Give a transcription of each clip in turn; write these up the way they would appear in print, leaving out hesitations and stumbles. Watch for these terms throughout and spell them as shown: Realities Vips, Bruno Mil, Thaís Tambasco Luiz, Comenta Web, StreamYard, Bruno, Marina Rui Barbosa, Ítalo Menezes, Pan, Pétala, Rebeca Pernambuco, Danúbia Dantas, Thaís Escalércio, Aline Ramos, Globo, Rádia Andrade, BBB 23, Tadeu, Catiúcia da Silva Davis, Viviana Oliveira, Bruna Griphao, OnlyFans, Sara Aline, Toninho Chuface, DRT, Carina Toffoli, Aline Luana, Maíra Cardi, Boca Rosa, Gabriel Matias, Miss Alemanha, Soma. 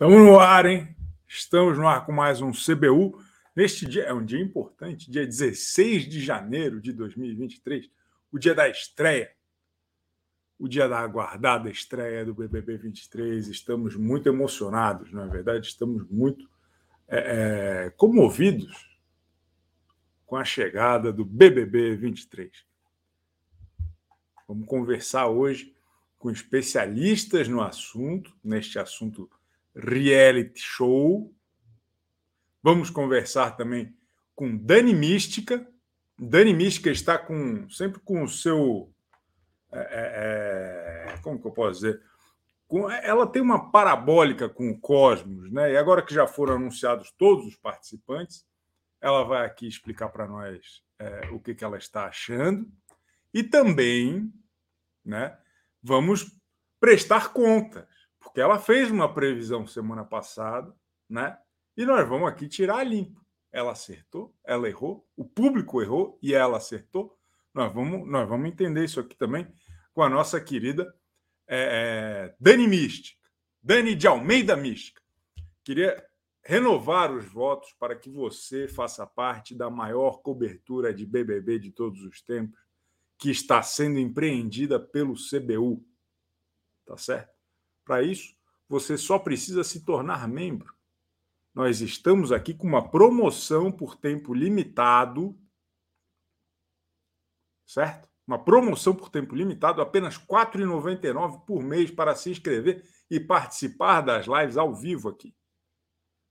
Estamos no ar, hein? Estamos no ar com mais um CBU. Neste dia, é um dia importante, dia 16 de janeiro de 2023, o dia da estreia, o dia da aguardada estreia do BBB 23. Estamos muito emocionados, não é verdade? Estamos muito comovidos com a chegada do BBB 23. Vamos conversar hoje com especialistas no assunto, neste assunto reality show. Vamos conversar também com Dani Mística. Dani Mística está sempre com o seu... como que eu posso dizer? Ela tem uma parabólica com o Cosmos, né? E agora que já foram anunciados todos os participantes, ela vai aqui explicar para nós o que ela está achando. E também, né, vamos prestar contas, porque ela fez uma previsão semana passada, né? E nós vamos aqui tirar a limpo. Ela acertou, ela errou, o público errou e ela acertou. Nós vamos entender isso aqui também com a nossa querida Dani Mística, Dani de Almeida Mística. Queria renovar os votos para que você faça parte da maior cobertura de BBB de todos os tempos, que está sendo empreendida pelo CBU. Tá certo? Para isso, você só precisa se tornar membro. Nós estamos aqui com uma promoção por tempo limitado, certo? Uma promoção por tempo limitado, apenas R$ 4,99 por mês para se inscrever e participar das lives ao vivo aqui.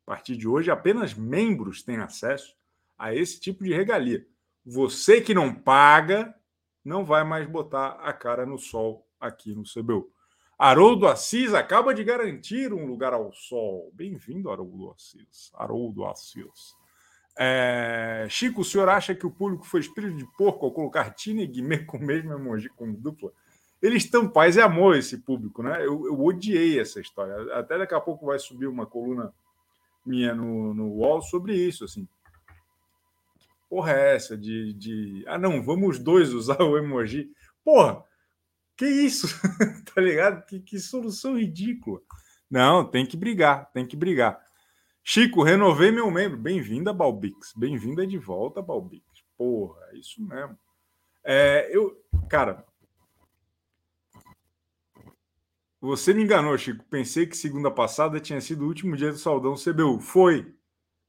A partir de hoje, apenas membros têm acesso a esse tipo de regalia. Você que não paga, não vai mais botar a cara no sol aqui no CBU. Haroldo Assis acaba de garantir um lugar ao sol. Bem-vindo, Haroldo Assis. Haroldo Assis. Chico, o senhor acha que o público foi espírito de porco ao colocar Tina e Guimê com o mesmo emoji como dupla? Eles estão paz e amor, esse público, né? Eu odiei essa história. Até daqui a pouco vai subir uma coluna minha no UOL sobre isso, assim. Porra, é essa de... Ah, não, vamos dois usar o emoji. Porra, que isso? Tá ligado? Que solução ridícula. Não, tem que brigar. Chico, renovei meu membro. Bem-vinda, Balbix. Bem-vinda de volta, Balbix. Porra, é isso mesmo. Cara, você me enganou, Chico. Pensei que segunda passada tinha sido o último dia do Saldão CBU. Foi.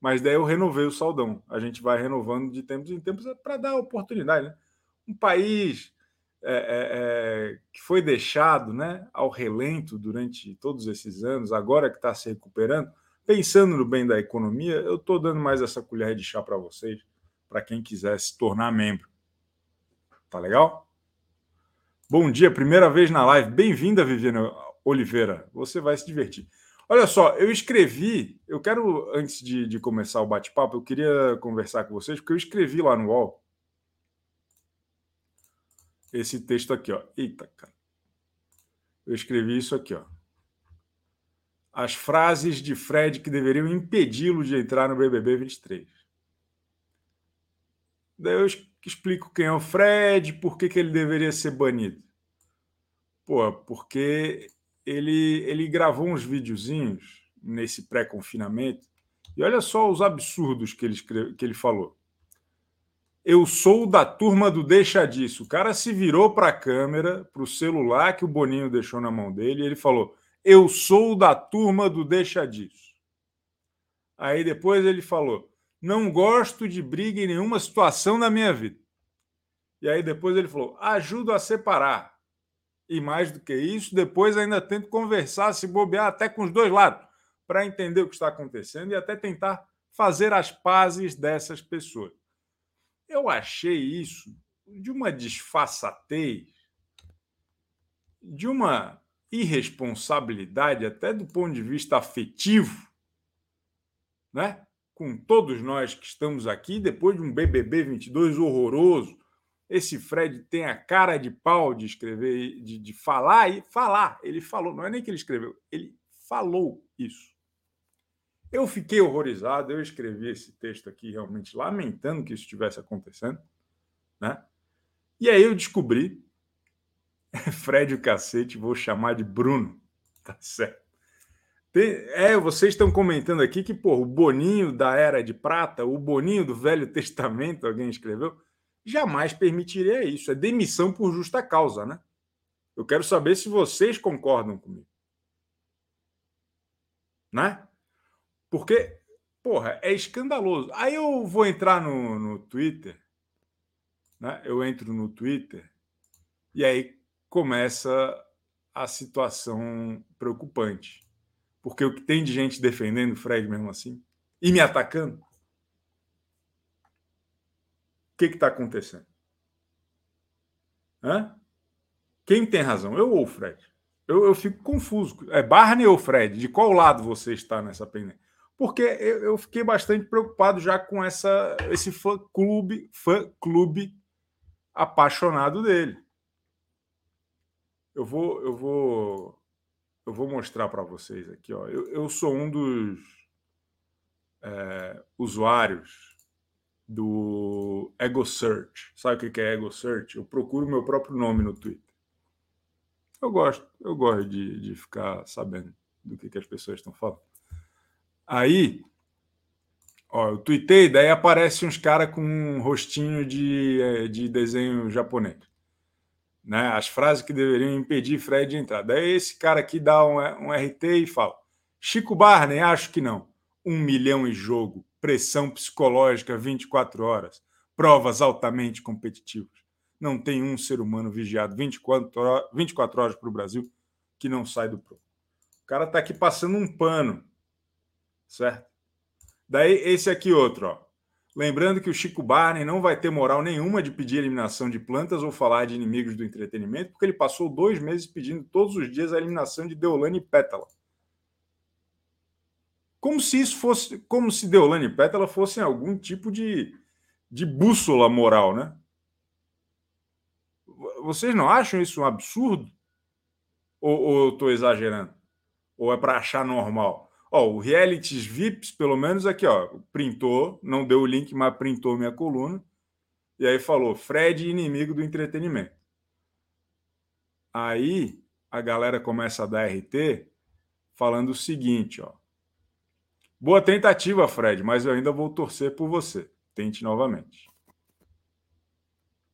Mas daí eu renovei o Saldão. A gente vai renovando de tempos em tempos para dar oportunidade, né? Um país que foi deixado, né, ao relento durante todos esses anos, agora que está se recuperando, pensando no bem da economia, eu estou dando mais essa colher de chá para vocês, para quem quiser se tornar membro. Tá legal? Bom dia, primeira vez na live. Bem-vinda, Viviana Oliveira. Você vai se divertir. Olha só, eu quero, antes de começar o bate-papo, eu queria conversar com vocês, porque eu escrevi lá no UOL esse texto aqui, ó. Eita, cara. Eu escrevi isso aqui, ó. As frases de Fred que deveriam impedi-lo de entrar no BBB 23. Daí eu explico quem é o Fred, por que ele deveria ser banido. Pô, porque... Ele gravou uns videozinhos nesse pré-confinamento e olha só os absurdos que ele falou. Eu sou da turma do deixa disso. O cara se virou para a câmera, para o celular que o Boninho deixou na mão dele, e ele falou, eu sou da turma do deixa disso. Aí depois ele falou, não gosto de briga em nenhuma situação da minha vida. E aí depois ele falou, ajudo a separar. E mais do que isso, depois ainda tento conversar, se bobear até com os dois lados, para entender o que está acontecendo e até tentar fazer as pazes dessas pessoas. Eu achei isso de uma disfarçatez, de uma irresponsabilidade, até do ponto de vista afetivo, né? Com todos nós que estamos aqui, depois de um BBB 22 horroroso. Esse Fred tem a cara de pau de escrever, de falar e falar. Ele falou, não é nem que ele escreveu, ele falou isso. Eu fiquei horrorizado, eu escrevi esse texto aqui realmente lamentando que isso estivesse acontecendo, né? E aí eu descobri, Fred o cacete, vou chamar de Bruno, tá certo? Vocês estão comentando aqui que, o Boninho da Era de Prata, o Boninho do Velho Testamento, alguém escreveu, jamais permitiria isso. É demissão por justa causa, né? Eu quero saber se vocês concordam comigo. Né? Porque, é escandaloso. Aí eu vou entrar no Twitter, né? Eu entro no Twitter e aí começa a situação preocupante. Porque o que tem de gente defendendo o Fred mesmo assim e me atacando, o que está acontecendo? Hã? Quem tem razão? Eu ou o Fred? Eu fico confuso. É Barney ou Fred? De qual lado você está nessa pendência? Porque eu fiquei bastante preocupado já com esse fã-clube apaixonado dele. Eu vou mostrar para vocês aqui. Ó. Eu sou um dos usuários do EgoSearch. Sabe o que é EgoSearch? Eu procuro meu próprio nome no Twitter. Eu gosto de ficar sabendo do que as pessoas estão falando. Aí, ó, eu tuitei, daí aparecem uns caras com um rostinho de desenho japonês. Né, as frases que deveriam impedir Fred de entrar. Daí esse cara aqui dá um RT e fala: Chico Barney, acho que não. 1 milhão em jogo, pressão psicológica 24 horas, provas altamente competitivas. Não tem um ser humano vigiado 24 horas para o Brasil que não sai do pro. O cara está aqui passando um pano, certo? Daí esse aqui outro, ó. Lembrando que o Chico Barney não vai ter moral nenhuma de pedir eliminação de plantas ou falar de inimigos do entretenimento, porque ele passou 2 meses pedindo todos os dias a eliminação de Deolane e Pétala. Como se Deolane e Pétala fossem algum tipo de bússola moral, né? Vocês não acham isso um absurdo? Ou eu estou exagerando? Ou é para achar normal? O Realities VIPs, pelo menos aqui, printou, não deu o link, mas printou minha coluna. E aí falou, Fred, inimigo do entretenimento. Aí a galera começa a dar RT falando o seguinte, ó. Boa tentativa, Fred, mas eu ainda vou torcer por você. Tente novamente.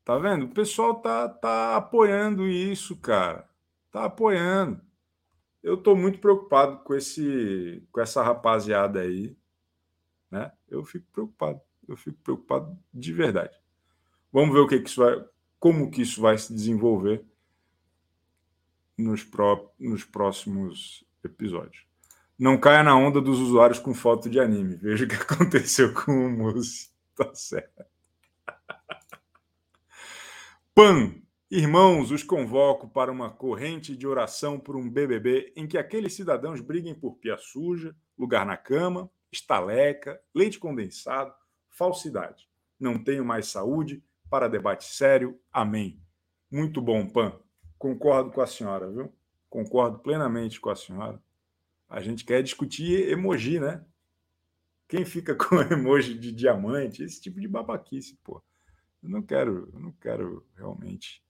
Tá vendo? O pessoal tá apoiando isso, cara. Tá apoiando. Eu estou muito preocupado com essa rapaziada aí, né? Eu fico preocupado de verdade. Vamos ver como que isso vai se desenvolver nos próximos episódios. Não caia na onda dos usuários com foto de anime. Veja o que aconteceu com o moço. Tá certo. Pan. Irmãos, os convoco para uma corrente de oração por um BBB em que aqueles cidadãos briguem por pia suja, lugar na cama, estaleca, leite condensado, falsidade. Não tenho mais saúde para debate sério. Amém. Muito bom, Pan. Concordo com a senhora, viu? Concordo plenamente com a senhora. A gente quer discutir emoji, né? Quem fica com emoji de diamante, esse tipo de babaquice, pô. Eu não quero realmente...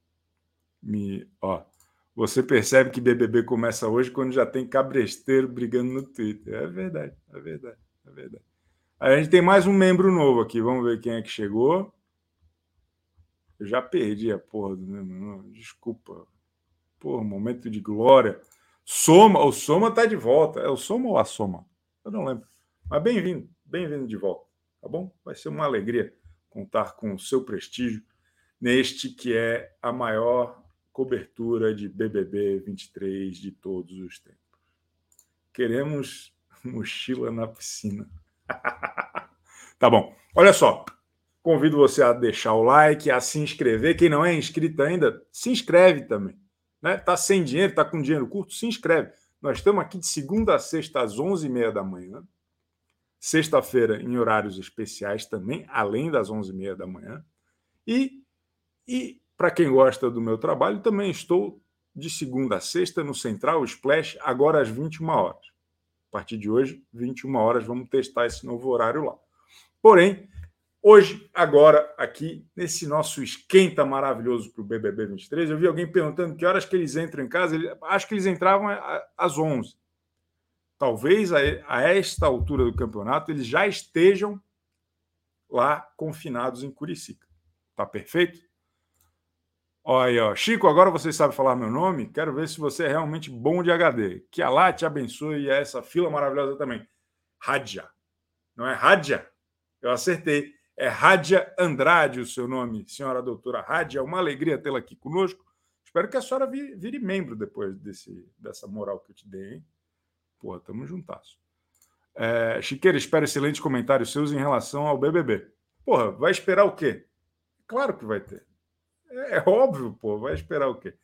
Você percebe que BBB começa hoje quando já tem cabresteiro brigando no Twitter. É verdade. Aí a gente tem mais um membro novo aqui. Vamos ver quem é que chegou. Eu já perdi a porra do membro novo. Desculpa. Porra, momento de glória. Soma. O Soma tá de volta. É o Soma ou a Soma? Eu não lembro. Mas bem-vindo. Bem-vindo de volta. Tá bom? Vai ser uma alegria contar com o seu prestígio neste que é a maior... cobertura de BBB 23 de todos os tempos. Queremos mochila na piscina. Tá bom. Olha só. Convido você a deixar o like, a se inscrever. Quem não é inscrito ainda, se inscreve também. Né? Tá sem dinheiro, tá com dinheiro curto, se inscreve. Nós estamos aqui de segunda a sexta às 11h30 da manhã. Sexta-feira em horários especiais também, além das 11h30 da manhã. E para quem gosta do meu trabalho, também estou de segunda a sexta no Central Splash, agora às 21 horas. A partir de hoje, 21 horas, vamos testar esse novo horário lá. Porém, hoje, agora, aqui, nesse nosso esquenta maravilhoso para o BBB 23, eu vi alguém perguntando que horas que eles entram em casa. Acho que eles entravam às 11. talvez a esta altura do campeonato eles já estejam lá confinados em Curicica. Tá perfeito? Olha aí, ó. Chico, agora você sabe falar meu nome? Quero ver se você é realmente bom de HD. Que Alá te abençoe e essa fila maravilhosa também. Rádia. Não é Rádia? Eu acertei. É Rádia Andrade o seu nome, senhora doutora Rádia. É uma alegria tê-la aqui conosco. Espero que a senhora vire membro depois dessa moral que eu te dei, hein? Porra, tamo juntasso. É, Chiqueira, espero excelentes comentários seus em relação ao BBB. Porra, vai esperar o quê? Claro que vai ter. É óbvio, pô, vai esperar o quê?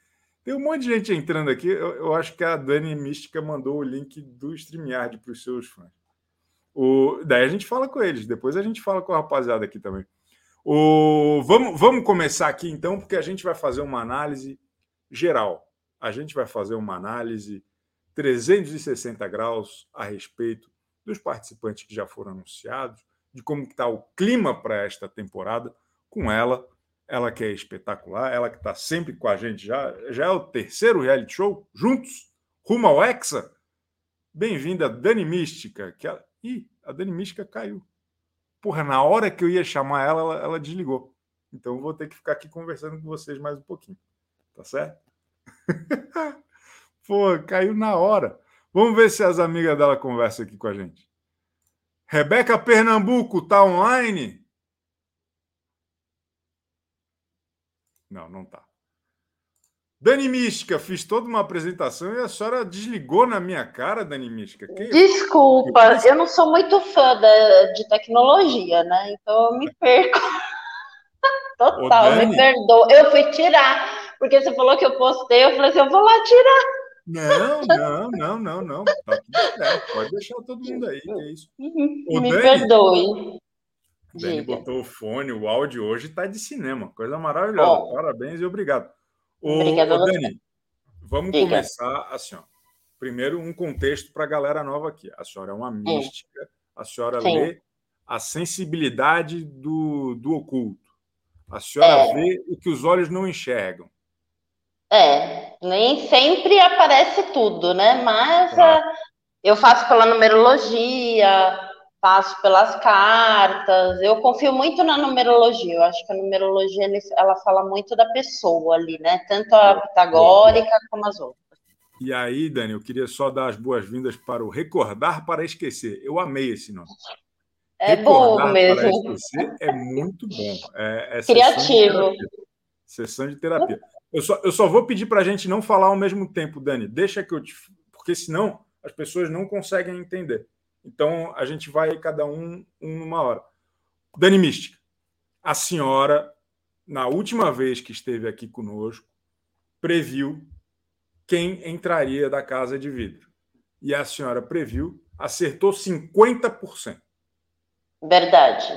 Tem um monte de gente entrando aqui. Eu acho que a Dani Mística mandou o link do StreamYard para os seus fãs. Daí a gente fala com eles, depois a gente fala com a rapaziada aqui também. Vamos começar aqui então, porque a gente vai fazer uma análise geral. A gente vai fazer uma análise 360 graus a respeito dos participantes que já foram anunciados, de como está o clima para esta temporada com ela. Ela que é espetacular, ela que está sempre com a gente, já é o terceiro reality show, juntos, rumo ao Hexa. Bem-vinda, Dani Mística. Ih, a Dani Mística caiu. Porra, na hora que eu ia chamar ela desligou. Então eu vou ter que ficar aqui conversando com vocês mais um pouquinho. Tá certo? Pô, caiu na hora. Vamos ver se as amigas dela conversam aqui com a gente. Rebeca Pernambuco, tá online? Não, não tá. Dani Mística, fiz toda uma apresentação e a senhora desligou na minha cara, Dani Mística. Desculpa, eu não sou muito fã de tecnologia, né? Então eu me perco. Total, me perdoa. Eu fui tirar, porque você falou que eu postei, eu falei assim, eu vou lá tirar. Não. Tá tudo certo. Pode deixar todo mundo aí, que é isso. Me perdoe. Dani botou o fone, o áudio hoje está de cinema, coisa maravilhosa. Oh. Parabéns e obrigado. Dani, vamos começar assim. Ó. Primeiro, um contexto para a galera nova aqui. A senhora é uma mística, a senhora lê a sensibilidade do oculto. A senhora vê o que os olhos não enxergam. Nem sempre aparece tudo, né? Mas eu faço pela numerologia... Passo pelas cartas, eu confio muito na numerologia, eu acho que a numerologia ela fala muito da pessoa ali, né? Tanto a pitagórica como as outras. E aí, Dani, eu queria só dar as boas-vindas para o Recordar para Esquecer. Eu amei esse nome. É Recordar bom mesmo. Para Esquecer é muito bom. É criativo. Sessão de terapia. Eu só vou pedir para a gente não falar ao mesmo tempo, Dani. Deixa que eu te... Porque senão as pessoas não conseguem entender. Então, a gente vai cada um numa hora. Dani Mística, a senhora, na última vez que esteve aqui conosco, previu quem entraria da Casa de Vidro. E a senhora previu, acertou 50%. Verdade.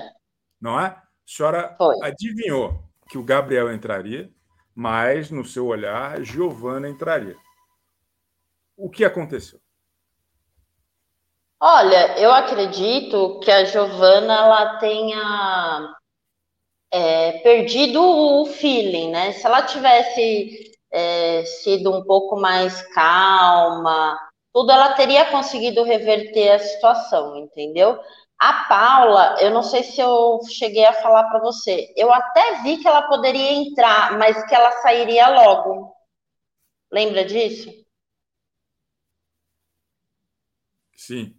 Não é? A senhora adivinhou que o Gabriel entraria, mas, no seu olhar, Giovana entraria. O que aconteceu? Olha, eu acredito que a Giovana ela tenha perdido o feeling, né? Se ela tivesse sido um pouco mais calma, tudo ela teria conseguido reverter a situação, entendeu? A Paula, eu não sei se eu cheguei a falar para você, eu até vi que ela poderia entrar, mas que ela sairia logo. Lembra disso? Sim.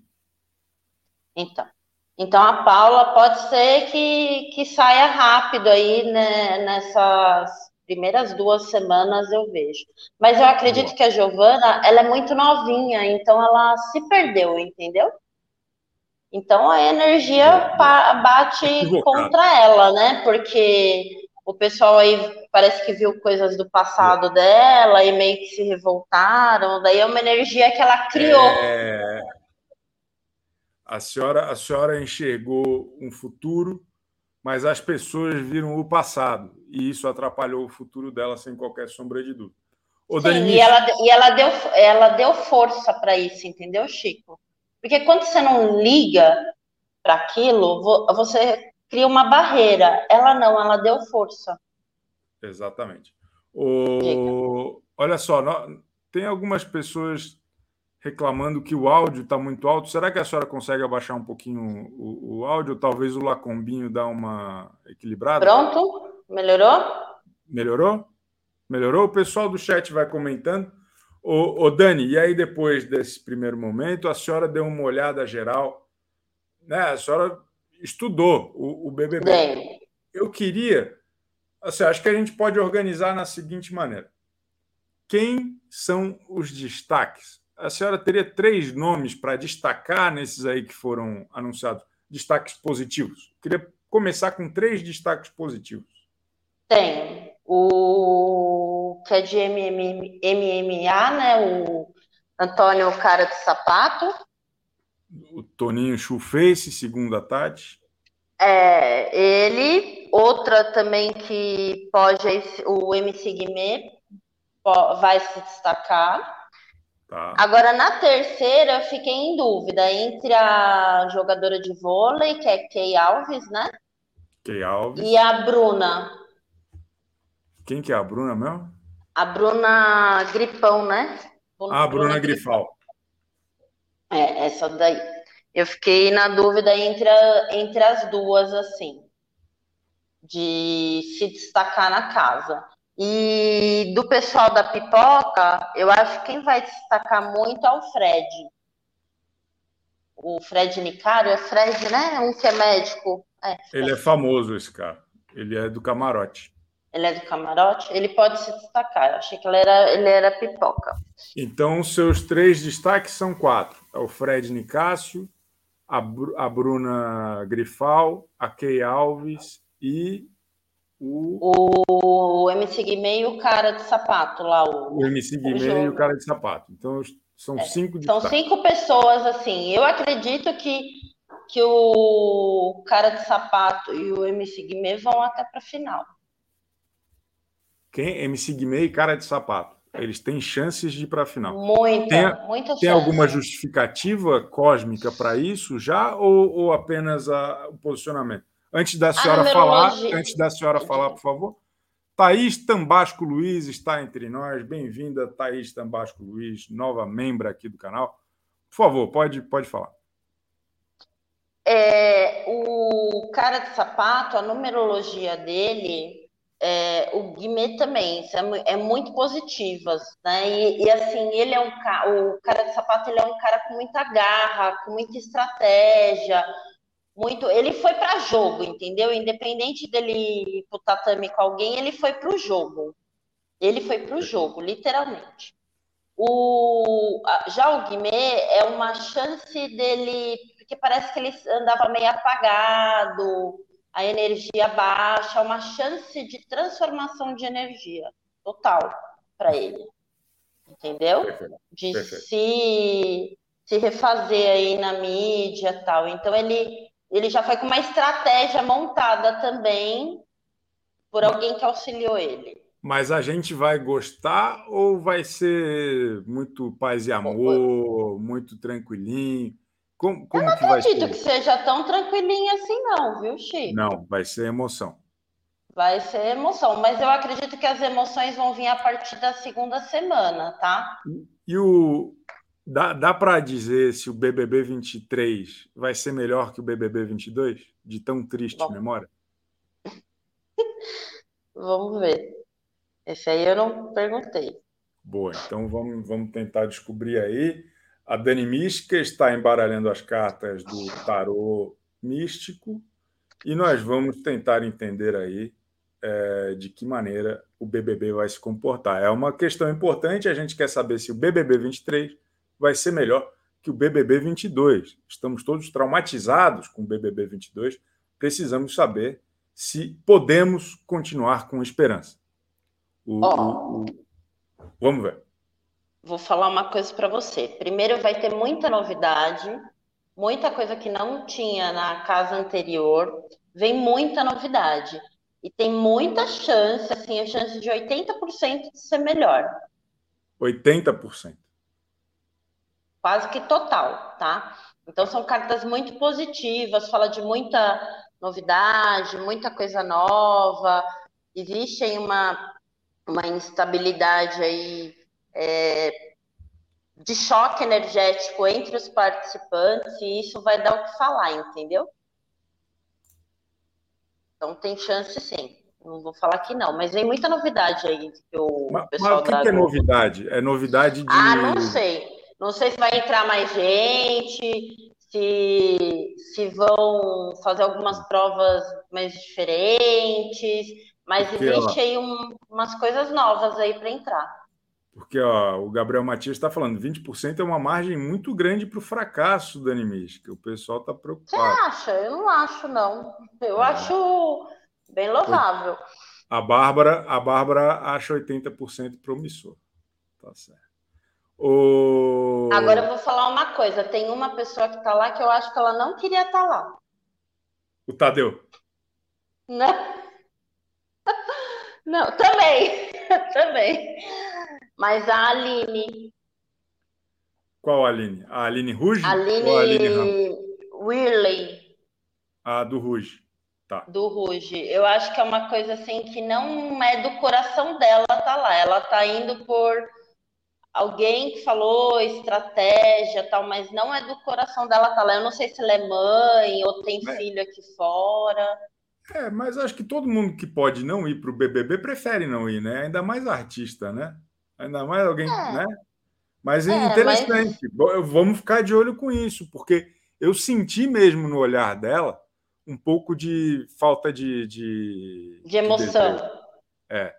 Então, a Paula pode ser que saia rápido aí, né, nessas primeiras 2 semanas, eu vejo. Mas eu acredito que a Giovana, ela é muito novinha, então ela se perdeu, entendeu? Então, a energia bate contra ela, né? Porque o pessoal aí parece que viu coisas do passado dela e meio que se revoltaram. Daí é uma energia que ela criou. A senhora enxergou um futuro, mas as pessoas viram o passado. E isso atrapalhou o futuro dela sem qualquer sombra de dúvida. Ela deu força para isso, entendeu, Chico? Porque quando você não liga para aquilo, você cria uma barreira. Ela não, ela deu força. Exatamente. Olha só, tem algumas pessoas... reclamando que o áudio está muito alto. Será que a senhora consegue abaixar um pouquinho o áudio? Talvez o Lacombinho dá uma equilibrada. Pronto? Melhorou? Melhorou? Melhorou? O pessoal do chat vai comentando. Ô Dani, e aí depois desse primeiro momento, a senhora deu uma olhada geral, né? A senhora estudou o BBB. Bem, eu queria... Assim, acho que a gente pode organizar na seguinte maneira. Quem são os destaques? A senhora teria 3 nomes para destacar nesses aí que foram anunciados. Destaques positivos. Queria começar com 3 destaques positivos. Tem o que é de MMA, né? O Antônio, o cara de sapato. O Toninho Chuface, segundo a Tati. É, ele. Outra também que pode, o MC Guimê vai se destacar. Tá. Agora, na terceira, eu fiquei em dúvida entre a jogadora de vôlei, que é Key Alves, né? Key Alves. E a Bruna. Quem que é a Bruna mesmo? A Bruna Griphao, né? Bruna Griphao. É, essa daí. Eu fiquei na dúvida entre as duas, assim, de se destacar na casa. E do pessoal da pipoca, eu acho que quem vai destacar muito é o Fred. O Fred Nicácio, é Fred, né? Um que é médico. É, ele é famoso, esse cara. Ele é do camarote. Ele é do camarote? Ele pode se destacar. Eu achei que ele era pipoca. Então, seus 3 destaques são 4. É o Fred Nicácio, a Bruna Griphao, a Key Alves e... O MC Guimê e o cara de sapato lá. O MC Guimê e o cara de sapato. Então, são 5 destaques. São 5 pessoas, assim. Eu acredito que o cara de sapato e o MC Guimê vão até para a final. Quem? MC Guimê e cara de sapato. Eles têm chances de ir para a final. Muita tem alguma justificativa cósmica para isso já ou apenas o posicionamento? Antes da senhora falar, por favor, Thaís Tambasco Luiz está entre nós. Bem-vinda, Thaís Tambasco Luiz, nova membra aqui do canal. Por favor, pode falar. O cara de sapato, a numerologia dele, o Guimê também, é muito positivas, né? E assim, ele é o cara de sapato, ele é um cara com muita garra, com muita estratégia. Muito, ele foi para jogo, entendeu? Independente dele ir pro tatame com alguém, ele foi pro jogo. Ele foi pro jogo, literalmente. Já o Guimê é uma chance dele, porque parece que ele andava meio apagado, a energia baixa, uma chance de transformação de energia total para ele. Entendeu? Perfeito. Se refazer aí na mídia e tal. Então, ele já foi com uma estratégia montada também por alguém que auxiliou ele. Mas a gente vai gostar ou vai ser muito paz e amor, muito tranquilinho? Como eu não acredito que seja tão tranquilinho assim não, viu, Chico? Não, vai ser emoção. Vai ser emoção, mas eu acredito que as emoções vão vir a partir da segunda semana, tá? E o... Dá para dizer se o BBB 23 vai ser melhor que o BBB 22? De tão triste memória? Vamos ver. Esse aí eu não perguntei. Boa, então vamos tentar descobrir aí. A Dani Mística está embaralhando as cartas do tarô místico e nós vamos tentar entender aí de que maneira o BBB vai se comportar. É uma questão importante, a gente quer saber se o BBB 23 vai ser melhor que o BBB 22. Estamos todos traumatizados com o BBB 22. Precisamos saber se podemos continuar com esperança. Vamos ver. Vou falar uma coisa para você. Primeiro, vai ter muita novidade, muita coisa que não tinha na casa anterior. Vem muita novidade. E tem muita chance, assim, a chance de 80% de ser melhor. 80%. Quase que total, tá? Então, são cartas muito positivas, fala de muita novidade, muita coisa nova. Existe aí uma instabilidade aí de choque energético entre os participantes, e isso vai dar o que falar, entendeu? Então tem chance sim. Não vou falar que não, mas vem muita novidade aí que o pessoal mas o que é novidade? É novidade de... Ah, não sei. Não sei se vai entrar mais gente, se vão fazer algumas provas mais diferentes, mas porque, existe aí umas coisas novas aí para entrar. Porque ó, o Gabriel Matias está falando, 20% é uma margem muito grande para o fracasso, Dani Mística. O pessoal está preocupado. Você acha? Eu não acho, não. Eu acho bem louvável. A Bárbara acha 80% promissor. Tá certo. Agora eu vou falar uma coisa. Tem uma pessoa que está lá que eu acho que ela não queria estar lá. O Tadeu. Não, também. Mas a Aline. Qual Aline? A Aline Ruge? Aline Whirley. A do Ruge. Tá. Do Ruge. Eu acho que é uma coisa assim que não é do coração dela tá lá. Ela tá indo por alguém que falou estratégia tal, mas não é do coração dela tá lá. Eu não sei se ela é mãe ou tem filho aqui fora. É, mas acho que todo mundo que pode não ir para o BBB prefere não ir, né? Ainda mais artista, né? Ainda mais alguém, né? Mas é interessante. Mas... Vamos ficar de olho com isso, porque eu senti mesmo no olhar dela um pouco de falta de emoção. É.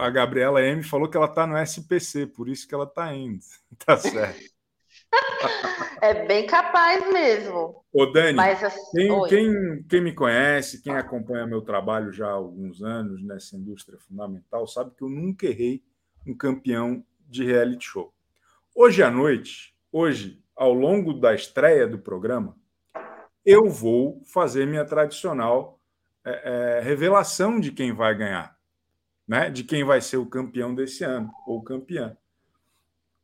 A Gabriela M falou que ela está no SPC, por isso que ela está indo. Tá certo. É bem capaz mesmo. Ô, Dani, quem me conhece, quem acompanha meu trabalho já há alguns anos nessa indústria fundamental, sabe que eu nunca errei um campeão de reality show. Hoje à noite, ao longo da estreia do programa, eu vou fazer minha tradicional revelação de quem vai ganhar, né? De quem vai ser o campeão desse ano, ou campeã.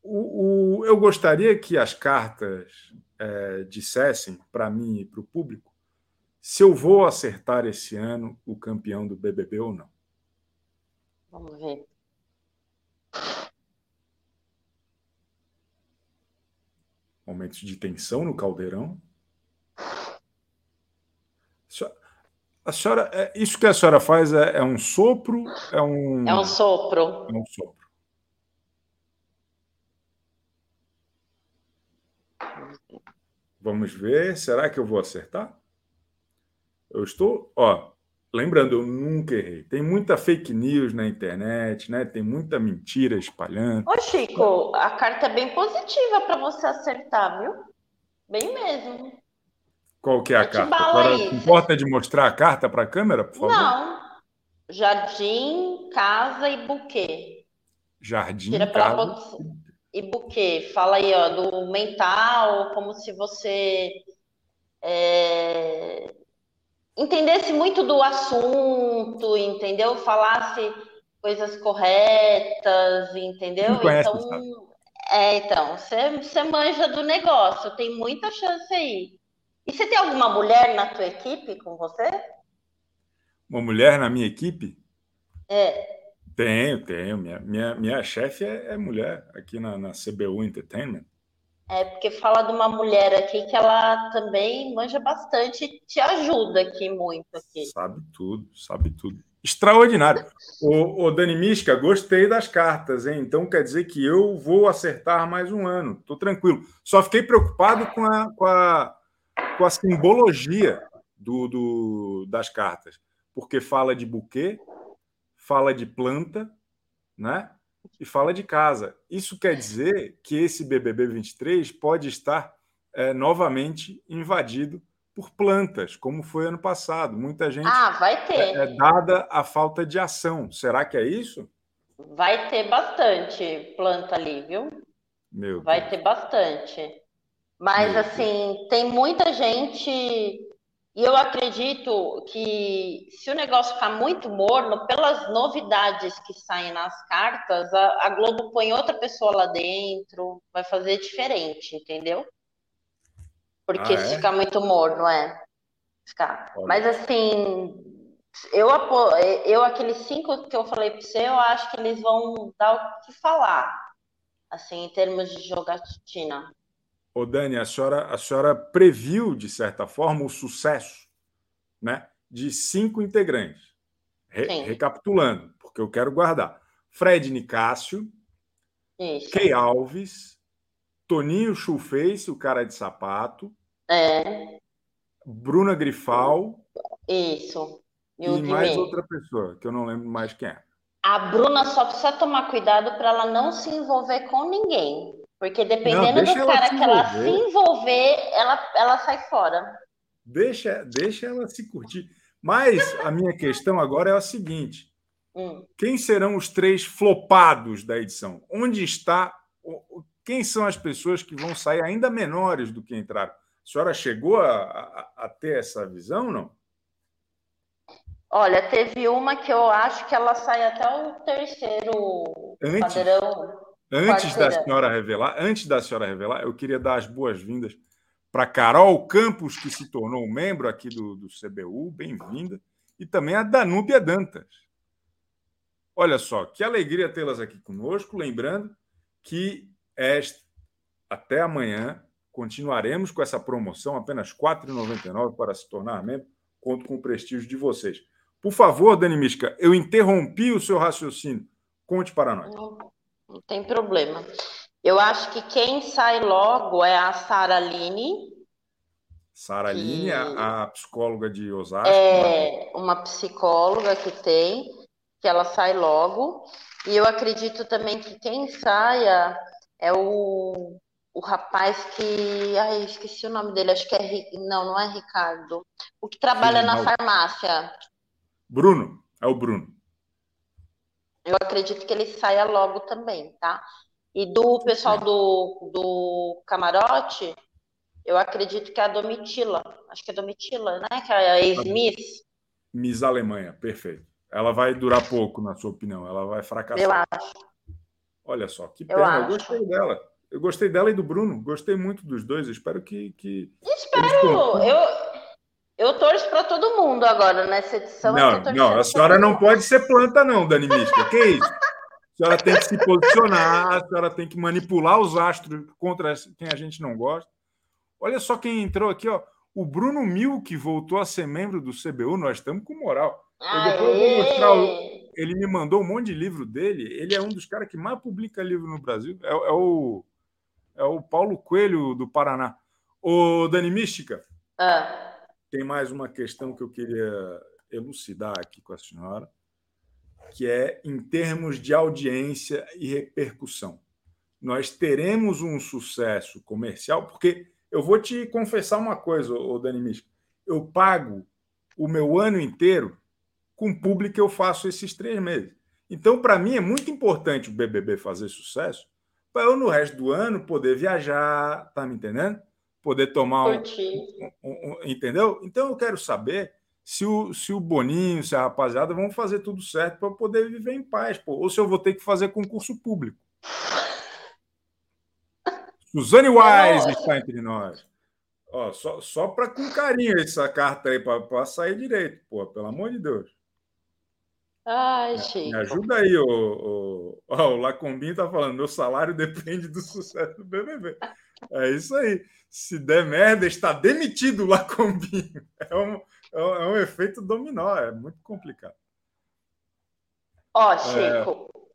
Eu gostaria que as cartas dissessem para mim e para o público se eu vou acertar esse ano o campeão do BBB ou não. Vamos ver. Momentos de tensão no caldeirão. A senhora, isso que a senhora faz é um sopro? É um sopro. Vamos ver, será que eu vou acertar? Eu estou, lembrando, eu nunca errei. Tem muita fake news na internet, né? Tem muita mentira espalhando. Ô, Chico, a carta é bem positiva para você acertar, viu? Bem mesmo. Qual que é a carta? Agora, importa de mostrar a carta para a câmera, por favor? Não. Jardim, casa e buquê. Jardim, casa e buquê. Fala aí, do mental, como se você entendesse muito do assunto, entendeu? Falasse coisas corretas, entendeu? Não conhece, então, você manja do negócio, tem muita chance aí. E você tem alguma mulher na tua equipe com você? Uma mulher na minha equipe? É. Tenho. Minha chefe é mulher, aqui na CBU Entertainment. É, porque fala de uma mulher aqui que ela também manja bastante e te ajuda aqui muito. Aqui. Sabe tudo. Extraordinário. Ô, Dani Mística, gostei das cartas, hein? Então quer dizer que eu vou acertar mais um ano. Tô tranquilo. Só fiquei preocupado com a simbologia das cartas. Porque fala de buquê, fala de planta, né? E fala de casa. Isso quer dizer que esse BBB 23 pode estar novamente invadido por plantas, como foi ano passado. Muita gente vai ter. Dada a falta de ação. Será que é isso? Vai ter bastante planta ali, viu? Meu Deus. Vai ter bastante. Mas, tem muita gente... E eu acredito que se o negócio ficar muito morno, pelas novidades que saem nas cartas, a Globo põe outra pessoa lá dentro, vai fazer diferente, entendeu? Porque se ficar muito morno, ficar. Mas eu aqueles 5 que eu falei para você, eu acho que eles vão dar o que falar. assim, em termos de jogatina. Ô, Dani, a senhora previu, de certa forma, o sucesso, né, de 5 integrantes. Recapitulando, porque eu quero guardar. Fred Nicácio, Key Alves, Toninho Chuface, o cara de sapato, Bruna Griphao, e mais Guimê. Outra pessoa, que eu não lembro mais quem é. A Bruna só precisa tomar cuidado para ela não se envolver com ninguém, porque dependendo do cara que ela se envolver, ela sai fora. Deixa ela se curtir. Mas a minha questão agora é a seguinte. Quem serão os 3 flopados da edição? Onde está... Quem são as pessoas que vão sair ainda menores do que entraram? A senhora chegou a ter essa visão, não? Olha, teve uma que eu acho que ela sai até o 3º padrão. Antes da senhora revelar, eu queria dar as boas-vindas para Carol Campos, que se tornou um membro aqui do CBU, bem-vinda, e também a Danúbia Dantas. Olha só, que alegria tê-las aqui conosco, lembrando que até amanhã continuaremos com essa promoção, apenas R$ 4,99 para se tornar membro, conto com o prestígio de vocês. Por favor, Dani Mística, eu interrompi o seu raciocínio, conte para nós. Não tem problema. Eu acho que quem sai logo é a Sara Aline. Sara Aline, a psicóloga de Osasco. É, uma psicóloga que tem, que ela sai logo. E eu acredito também que quem saia é o rapaz que... Ai, esqueci o nome dele, acho que é... Não é Ricardo. O que trabalha na farmácia. Bruno, é o Bruno. Eu acredito que ele saia logo também, tá? E do pessoal do camarote, eu acredito que é a Domitila. Acho que é a Domitila, né? Que é a ex-Miss. Miss Alemanha, perfeito. Ela vai durar pouco, na sua opinião. Ela vai fracassar. Eu acho. Olha só, que pena. Eu gostei dela. Eu gostei dela e do Bruno. Gostei muito dos dois. Eu espero que... Eu torço para todo mundo agora nessa edição. Não, a senhora não pode ser planta, não, Dani Mística. Que isso? A senhora tem que se posicionar, a senhora tem que manipular os astros contra quem a gente não gosta. Olha só quem entrou aqui, ó. O Bruno Mil, que voltou a ser membro do CBU, nós estamos com moral. Depois eu vou mostrar. Ele me mandou um monte de livro dele. Ele é um dos caras que mais publica livro no Brasil. É o Paulo Coelho do Paraná. Ô, Dani Mística, tem mais uma questão que eu queria elucidar aqui com a senhora, que é em termos de audiência e repercussão. Nós teremos um sucesso comercial, porque eu vou te confessar uma coisa, Dani Mística, eu pago o meu ano inteiro com o público que eu faço esses 3 meses. Então, para mim, é muito importante o BBB fazer sucesso, para eu, no resto do ano, poder viajar, tá me entendendo? Poder tomar entendeu? Então, eu quero saber... Se o Boninho, se a rapaziada vão fazer tudo certo para eu poder viver em paz, pô. Ou se eu vou ter que fazer concurso público. Suzane Wise está entre nós. Ó, só para com carinho essa carta aí, para sair direito, pô, pelo amor de Deus. Ai, Chico. Me ajuda aí, o Lacombinho está falando, meu salário depende do sucesso do BBB. É isso aí. Se der merda, está demitido o Lacombinho. É um efeito dominó, é muito complicado. Ó, Chico,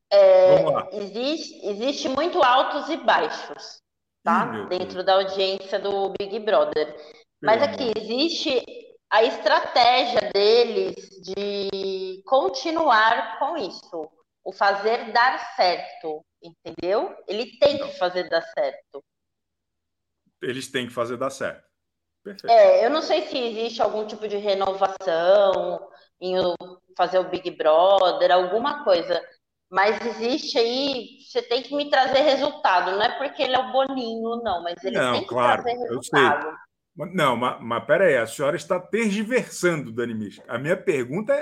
existe muito altos e baixos, tá? Dentro da audiência do Big Brother. Mas aqui existe a estratégia deles de continuar com isso, o fazer dar certo, entendeu? Ele tem que fazer dar certo. Eles têm que fazer dar certo. Perfeito. Eu não sei se existe algum tipo de renovação em fazer o Big Brother, alguma coisa, mas existe aí, você tem que me trazer resultado, não é porque ele é o Boninho, não, mas ele tem que trazer resultado. Eu sei. Não, mas peraí, a senhora está tergiversando, Dani Mística. A minha pergunta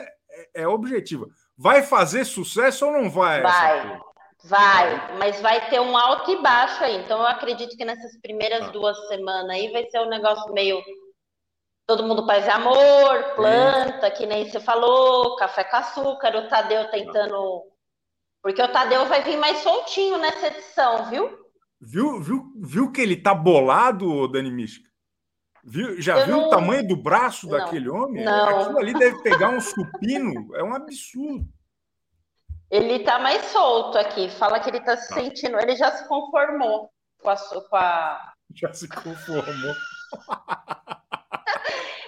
é objetiva. Vai fazer sucesso ou não vai? Vai, mas vai ter um alto e baixo aí. Então, eu acredito que nessas primeiras 2 semanas aí vai ser um negócio meio... Todo mundo paz e amor, planta, que nem você falou, café com açúcar, o Tadeu tentando Porque o Tadeu vai vir mais soltinho nessa edição, viu? Viu que ele tá bolado, Dani Mística? Viu o tamanho do braço daquele homem? Não. Aquilo ali deve pegar um supino, é um absurdo. Ele tá mais solto aqui, fala que ele tá se sentindo... Ele já se conformou com a... Já se conformou.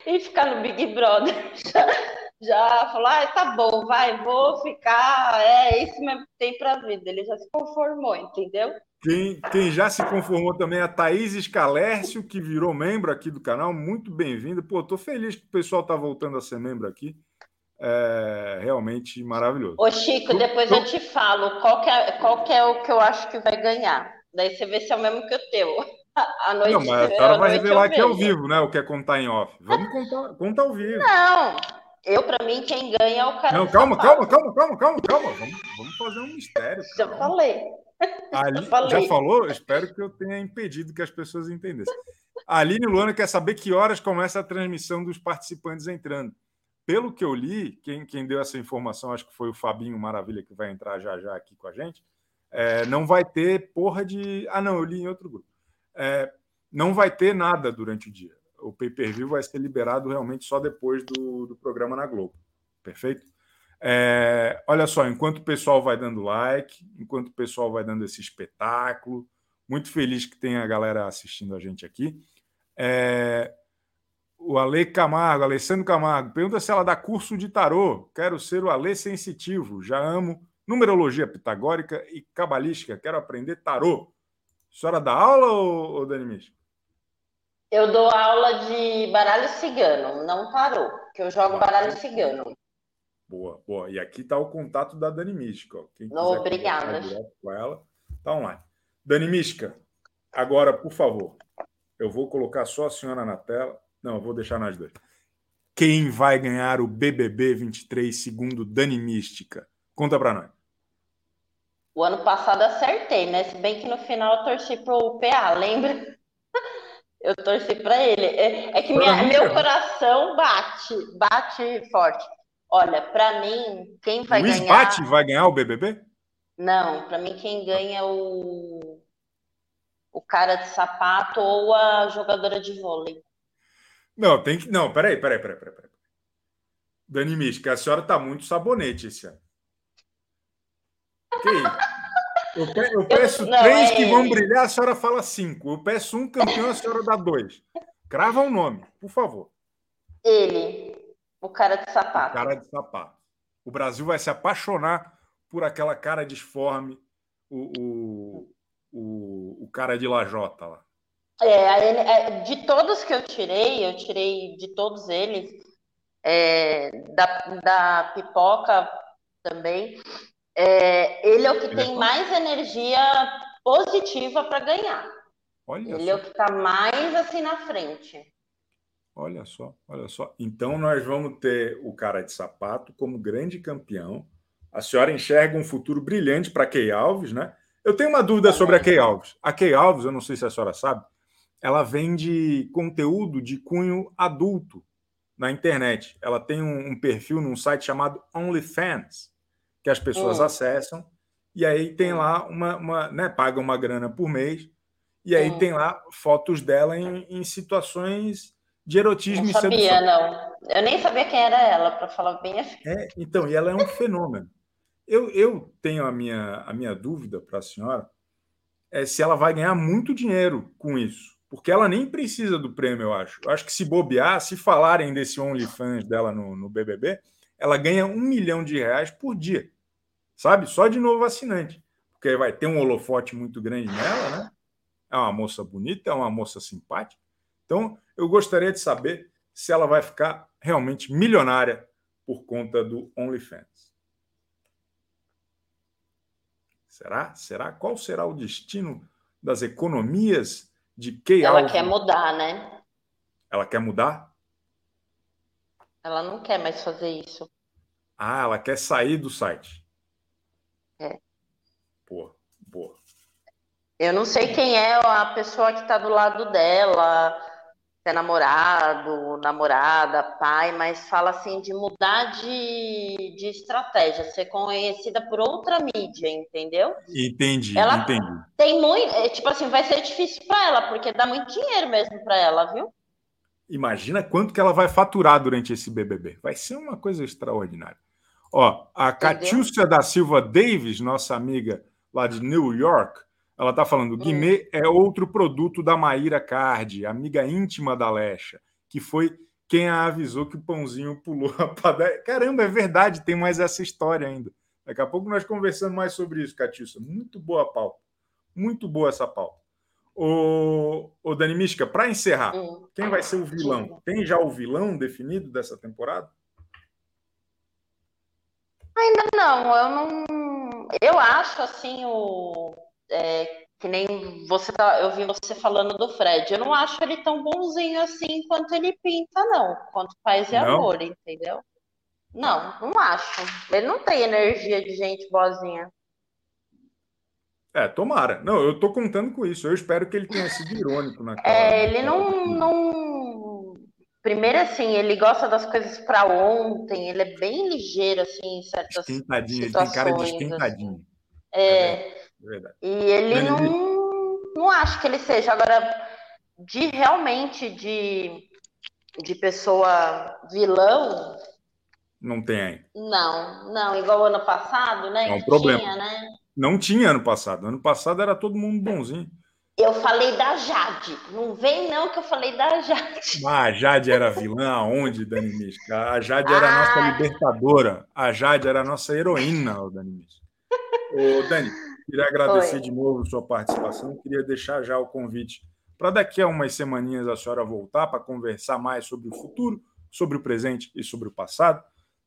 E ficar no Big Brother. Já falou, tá bom, vou ficar... É isso mesmo que tem pra vida. Ele já se conformou, entendeu? Quem já se conformou também é a Thaís Escalércio, que virou membro aqui do canal. Muito bem-vinda. Pô, tô feliz que o pessoal tá voltando a ser membro aqui. É realmente maravilhoso. Ô, Chico, depois eu te falo qual que é o que eu acho que vai ganhar. Daí você vê se é o mesmo que o teu. À noite, não, mas a senhora vai revelar que é ao vivo, né? O que é contar em off. Vamos contar ao vivo. Não, pra mim, quem ganha é o cara. Não, calma. Vamos fazer um mistério. Já falei. Ali, já falou? Espero que eu tenha impedido que as pessoas entendessem. A Aline Luana quer saber que horas começa a transmissão dos participantes entrando. Pelo que eu li, quem deu essa informação, acho que foi o Fabinho Maravilha, que vai entrar já aqui com a gente, não vai ter porra de... Ah, não, eu li em outro grupo. Não vai ter nada durante o dia. O pay-per-view vai ser liberado realmente só depois do programa na Globo. Perfeito? Olha só, enquanto o pessoal vai dando like, enquanto o pessoal vai dando esse espetáculo, muito feliz que tem a galera assistindo a gente aqui. O Alessandro Camargo, pergunta se ela dá curso de tarô. Quero ser o Ale sensitivo, já amo numerologia pitagórica e cabalística, quero aprender tarô. A senhora dá aula, ou Dani Mística? Eu dou aula de baralho cigano, não tarô, que eu jogo baralho cigano. Boa. E aqui está o contato da Dani Mística. Obrigada. Com ela, tá online. Dani Mística, agora, por favor, eu vou colocar só a senhora na tela. Não, eu vou deixar nós dois. Quem vai ganhar o BBB 23 segundo Dani Mística? Conta para nós. O ano passado acertei, né? Se bem que no final eu torci pro PA, lembra? Eu torci para ele. É que meu coração bate forte. Olha, para mim, quem vai Luiz ganhar... Luiz Bate vai ganhar o BBB? Não, para mim quem ganha é o cara de sapato ou a jogadora de vôlei. Não, tem que... Não, peraí. Dani Mística, a senhora tá muito sabonete esse ano. Okay. Eu peço três que vão brilhar, a senhora fala 5. Eu peço um campeão, a senhora dá 2. Crava um nome, por favor. Ele... O cara de sapato. O cara de sapato. O Brasil vai se apaixonar por aquela cara disforme, o cara de lajota lá. De todos que eu tirei de todos eles, da pipoca também, ele é o que tem mais energia positiva para ganhar. Olha ele só. É o que está mais assim na frente. Olha só. Então, nós vamos ter o cara de sapato como grande campeão. A senhora enxerga um futuro brilhante para a Key Alves, né? Eu tenho uma dúvida sobre a Key Alves. A Key Alves, eu não sei se a senhora sabe, ela vende conteúdo de cunho adulto na internet. Ela tem um perfil num site chamado OnlyFans, que as pessoas acessam, e aí tem lá uma paga uma grana por mês, e aí tem lá fotos dela em situações... de erotismo e sedução. Eu nem sabia quem era ela, para falar bem assim. Então, e ela é um fenômeno. Eu tenho a minha dúvida para a senhora é se ela vai ganhar muito dinheiro com isso, porque ela nem precisa do prêmio, eu acho. Eu acho que se bobear, se falarem desse OnlyFans dela no BBB, ela ganha R$1 milhão por dia, sabe? Só de novo assinante, porque vai ter um holofote muito grande nela, né? É uma moça bonita, é uma moça simpática. Então, eu gostaria de saber se ela vai ficar realmente milionária por conta do OnlyFans. Será? Qual será o destino das economias de Key Alves? Ela quer mudar, né? Ela quer mudar? Ela não quer mais fazer isso. Ah, ela quer sair do site. Boa. Eu não sei quem é a pessoa que está do lado dela... é namorado, namorada, pai, mas fala assim de mudar de estratégia, ser conhecida por outra mídia, entendeu? Entendi, ela entendi. Tem muito, tipo assim, vai ser difícil para ela, porque dá muito dinheiro mesmo para ela, viu? Imagina quanto que ela vai faturar durante esse BBB. Vai ser uma coisa extraordinária. Ó, a Catiúcia da Silva Davis, nossa amiga lá de New York, ela está falando, Guimê é outro produto da Maíra Cardi, amiga íntima da Lecha, que foi quem a avisou que o pãozinho pulou a padaria. Caramba, é verdade, tem mais essa história ainda. Daqui a pouco nós conversamos mais sobre isso, Catiúcia. Muito boa a pauta. Muito boa essa pauta. Ô Dani Mística, para encerrar, quem vai ser o vilão? Tem já o vilão definido dessa temporada? Ainda não, eu acho assim que nem você, eu vi você falando do Fred, eu não acho ele tão bonzinho assim quanto ele pinta, não, quanto faz e amor, entendeu? Não acho, ele não tem energia de gente boazinha. É, tomara. Não, eu tô contando com isso. Eu espero que ele tenha sido irônico naquela... ele não... Primeiro, assim, ele gosta das coisas pra ontem. Ele é bem ligeiro, assim, em certas situações. Ele tem cara de esquentadinho. Assim. É verdade. E ele não acho que ele seja. Agora, de realmente, de pessoa vilão... Não tem ainda. Não. Igual ano passado, né? É um problema. Tinha, né? Não tinha ano passado. Ano passado era todo mundo bonzinho. Eu falei da Jade. Não vem não que eu falei da Jade. Ah, a Jade era vilã aonde, Dani Mística? A Jade era a nossa libertadora. A Jade era a nossa heroína, Dani Mística. Ô, Dani, queria agradecer de novo sua participação. Queria deixar já o convite para daqui a umas semaninhas a senhora voltar para conversar mais sobre o futuro, sobre o presente e sobre o passado.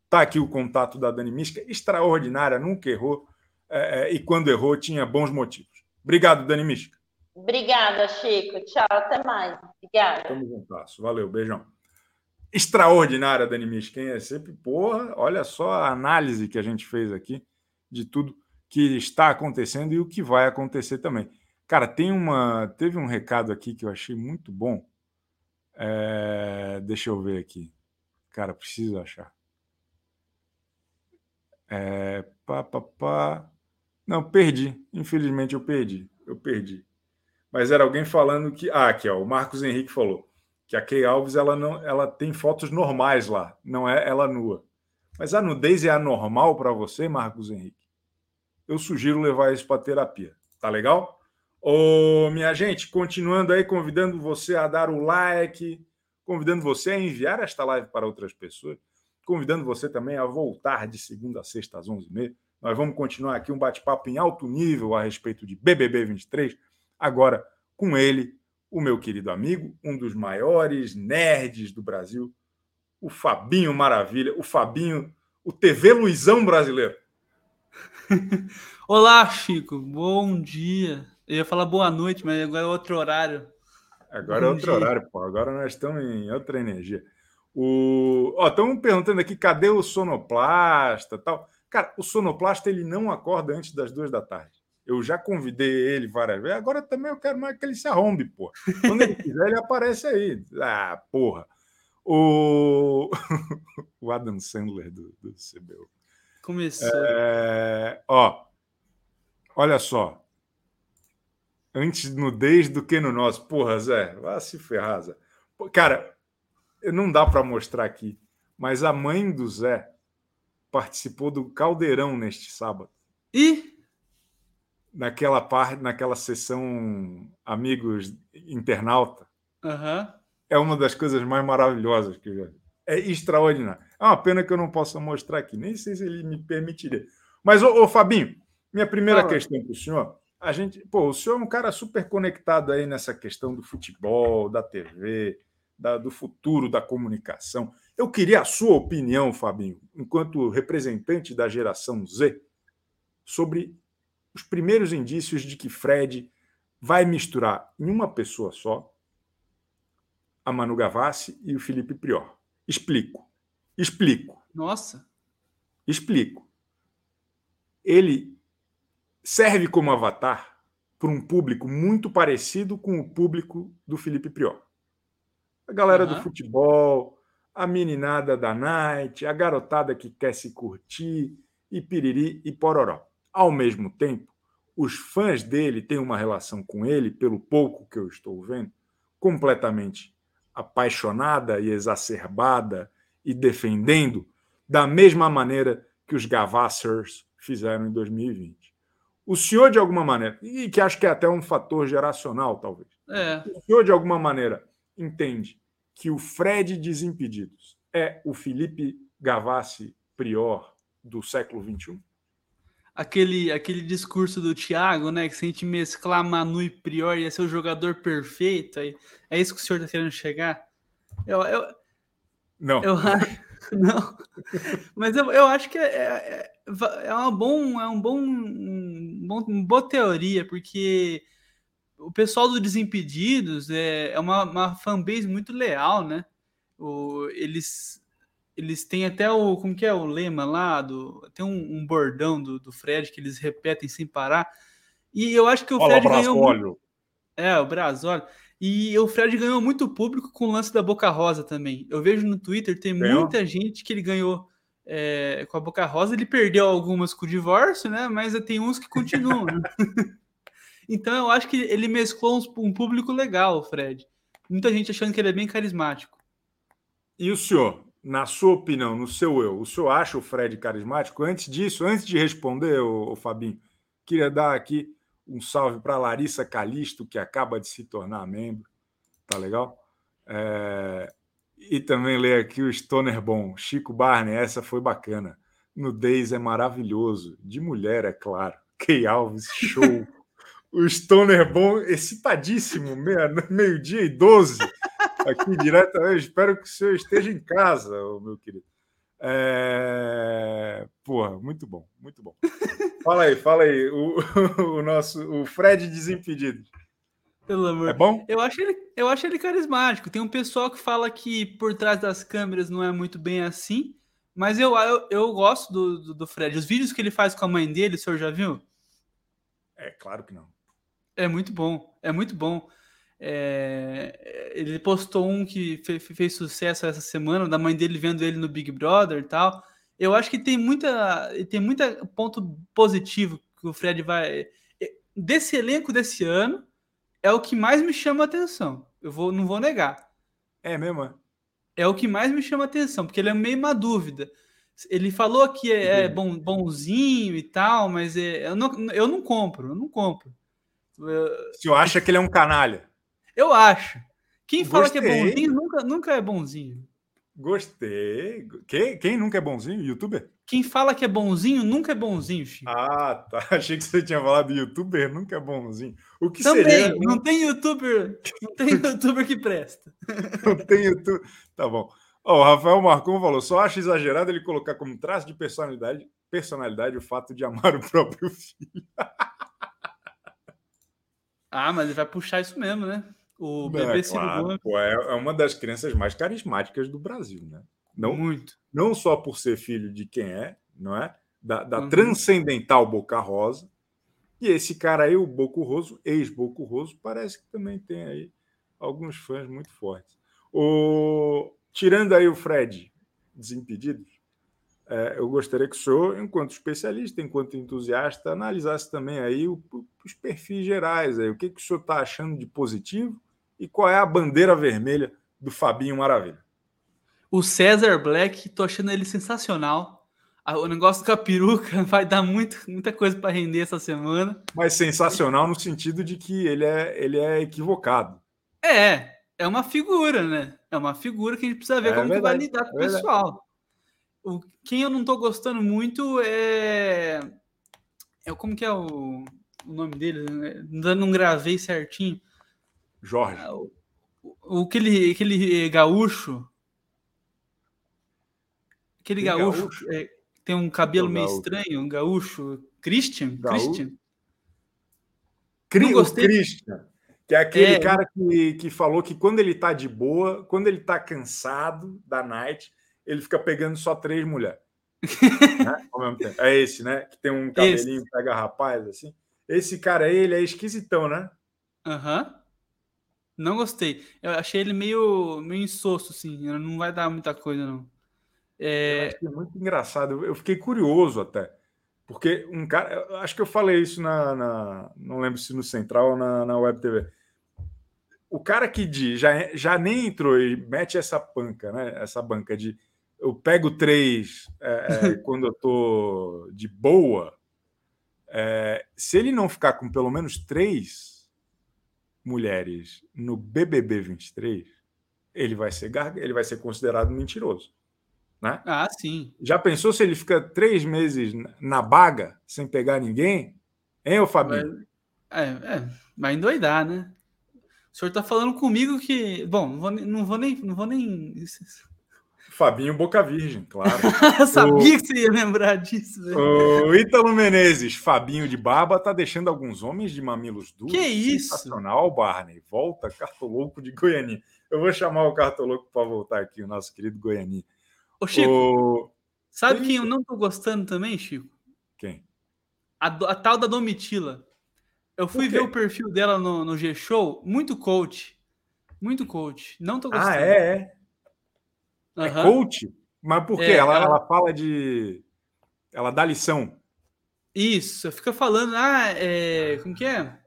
Está aqui o contato da Dani Mística. Extraordinária, nunca errou. E quando errou, tinha bons motivos. Obrigado, Dani Mística. Obrigada, Chico. Tchau, até mais. Obrigada. Tamo juntas. Valeu, beijão. Extraordinária, Dani Mística. É sempre, olha só a análise que a gente fez aqui de tudo que está acontecendo e o que vai acontecer também. Cara, teve um recado aqui que eu achei muito bom. Deixa eu ver aqui. Cara, preciso achar. Não, perdi. Infelizmente, eu perdi. Mas era alguém falando que... Ah, aqui, ó, o Marcos Henrique falou que a Key Alves ela tem fotos normais lá, não é ela nua. Mas a nudez é anormal para você, Marcos Henrique? Eu sugiro levar isso para terapia. Tá legal? Minha gente, continuando aí, convidando você a dar o like, convidando você a enviar esta live para outras pessoas, convidando você também a voltar de segunda a sexta às 11h30. Nós vamos continuar aqui um bate-papo em alto nível a respeito de BBB 23. Agora, com ele, o meu querido amigo, um dos maiores nerds do Brasil, o Fabinho Maravilha, o Fabinho, o TV Luizão brasileiro. Olá, Chico. Bom dia. Eu ia falar boa noite, mas agora é outro horário. Agora é outro horário, pô. Agora nós estamos em outra energia. Estão perguntando aqui, cadê o sonoplasta tal? Cara, o sonoplasta ele não acorda antes das 2 da tarde. Eu já convidei ele várias vezes. Agora também eu quero mais que ele se arrombe, pô. Quando ele quiser, ele aparece aí. Ah, porra. O Adam Sandler do CBU. Começou. Olha só. Antes nudez do que no nosso. Porra, Zé. Vai se ferrar, Zé. Cara, não dá para mostrar aqui, mas a mãe do Zé participou do Caldeirão neste sábado. E? Naquela sessão Amigos Internauta. Uhum. É uma das coisas mais maravilhosas que eu já vi. É extraordinário. É uma pena que eu não possa mostrar aqui. Nem sei se ele me permitiria. Mas, ô Fabinho, minha primeira questão para o senhor. O senhor é um cara super conectado aí nessa questão do futebol, da TV, do futuro da comunicação. Eu queria a sua opinião, Fabinho, enquanto representante da geração Z, sobre os primeiros indícios de que Fred vai misturar em uma pessoa só a Manu Gavassi e o Felipe Prior. Explico. Nossa. Explico. Ele serve como avatar para um público muito parecido com o público do Felipe Prior. A galera do futebol, a meninada da night, a garotada que quer se curtir, e piriri e pororó. Ao mesmo tempo, os fãs dele têm uma relação com ele, pelo pouco que eu estou vendo, completamente apaixonada e exacerbada e defendendo da mesma maneira que os Gavassers fizeram em 2020. O senhor, de alguma maneira, e que acho que é até um fator geracional, talvez, o senhor, de alguma maneira, entende que o Fred Desimpedidos é o Felipe Gavassi Prior do século XXI? Aquele discurso do Thiago, né? Que se a gente mesclar Manu e Prior ia ser o jogador perfeito. É isso que o senhor está querendo chegar? Não. Não. Mas eu acho que é uma boa teoria, porque o pessoal do Desimpedidos é uma fanbase muito leal, né? Eles têm até o... Como que é o lema lá? Tem um bordão do Fred que eles repetem sem parar. E eu acho que o Fred ganhou... Muito, o Brasólio. E o Fred ganhou muito público com o lance da Boca Rosa também. Eu vejo no Twitter, tem muita gente que ele ganhou com a Boca Rosa. Ele perdeu algumas com o divórcio, né? Mas tem uns que continuam. Né? Então eu acho que ele mesclou um público legal, o Fred. Muita gente achando que ele é bem carismático. E o senhor? Na sua opinião, no seu eu, o senhor acha o Fred carismático? Antes disso, antes de responder, ô Fabinho, queria dar aqui um salve para a Larissa Calisto, que acaba de se tornar membro, tá legal? E também ler aqui o Stoner Bom, Chico Barney, essa foi bacana. Nudez é maravilhoso, de mulher, é claro. Key Alves, show. O Stoner Bom, excitadíssimo, meio-dia e 12. Aqui direto, eu espero que o senhor esteja em casa, meu querido. Porra, muito bom, muito bom. Fala aí. O nosso, o Fred Desimpedido. Pelo amor. É bom? Eu acho ele carismático. Tem um pessoal que fala que por trás das câmeras não é muito bem assim, mas eu gosto do Fred. Os vídeos que ele faz com a mãe dele, o senhor já viu? É, claro que não. É muito bom, é muito bom. Ele postou um que fez sucesso essa semana, da mãe dele vendo ele no Big Brother e tal. Eu acho que tem muita ponto positivo que o Fred vai... Desse elenco desse ano, é o que mais me chama a atenção. Não vou negar. É mesmo? É o que mais me chama a atenção, porque ele é meio uma dúvida. Ele falou que é bonzinho e tal, mas eu não compro. O senhor acha que ele é um canalha? Eu acho. Quem fala que é bonzinho nunca é bonzinho. Gostei. Quem nunca é bonzinho? Youtuber? Quem fala que é bonzinho nunca é bonzinho, Chico. Ah, tá. Achei que você tinha falado de youtuber nunca é bonzinho. O que também, seria... Não tem youtuber que presta. Não tem youtuber. Tá bom. O Rafael Marcon falou, só acho exagerado ele colocar como traço de personalidade o fato de amar o próprio filho. Ah, mas ele vai puxar isso mesmo, né? O bebê Ciro Gomes é uma das crianças mais carismáticas do Brasil, né? Não só por ser filho de quem é, não é? Da transcendental Boca Rosa. E esse cara aí, o Boco Roso, ex-Boco Roso, parece que também tem aí alguns fãs muito fortes. Tirando aí o Fred Desimpedidos, eu gostaria que o senhor, enquanto especialista, enquanto entusiasta, analisasse também aí os perfis gerais. Aí. O que o senhor está achando de positivo e qual é a bandeira vermelha do Fabinho Maravilha? O César Black, estou achando ele sensacional. O negócio com a peruca vai dar muita coisa para render essa semana. Mas sensacional no sentido de que ele é equivocado. É uma figura, né? É uma figura que a gente precisa ver como verdade, que vai lidar com o pessoal. Quem eu não tô gostando muito é como que é o nome dele? Não gravei certinho. Jorge. Aquele gaúcho. Aquele gaúcho. Tem um cabelo meio estranho. Um gaúcho. Christian. Não gostei. Christian. Que é aquele cara que falou que quando ele tá de boa, quando ele tá cansado da night... ele fica pegando só 3 mulheres. Né? Ao mesmo tempo. É esse, né? Que tem um cabelinho que pega rapaz, assim. Esse cara aí, ele é esquisitão, né? Aham. Não gostei. Eu achei ele meio insosso, assim. Não vai dar muita coisa, não. Eu achei muito engraçado. Eu fiquei curioso até. Porque um cara... Eu acho que eu falei isso não lembro se no Central ou na Web TV. O cara que já nem entrou e mete essa panca, né? Essa banca de... Eu pego três quando eu tô de boa. Se ele não ficar com pelo menos três mulheres no BBB 23, ele vai ser considerado mentiroso. Né? Ah, sim. Já pensou se ele fica 3 meses na baga sem pegar ninguém? Hein, ô Fabinho? Vai endoidar, né? O senhor tá falando comigo que... Bom, não vou nem... Fabinho Boca Virgem, claro. Eu sabia que você ia lembrar disso. Velho. O Ítalo Menezes, Fabinho de barba, tá deixando alguns homens de mamilos duros. Que isso? Sensacional, Barney. Volta, Cartoloco de Goianinha. Eu vou chamar o Cartoloco para voltar aqui, o nosso querido Goianinha. Ô, Chico, sabe quem eu não tô gostando também, Chico? Quem? A tal da Domitila. Eu fui ver o perfil dela no G-Show. Muito coach. Muito coach. Não tô gostando. É coach? Mas por quê? Ela fala de... Ela dá lição. Isso. Fica falando... Como que é?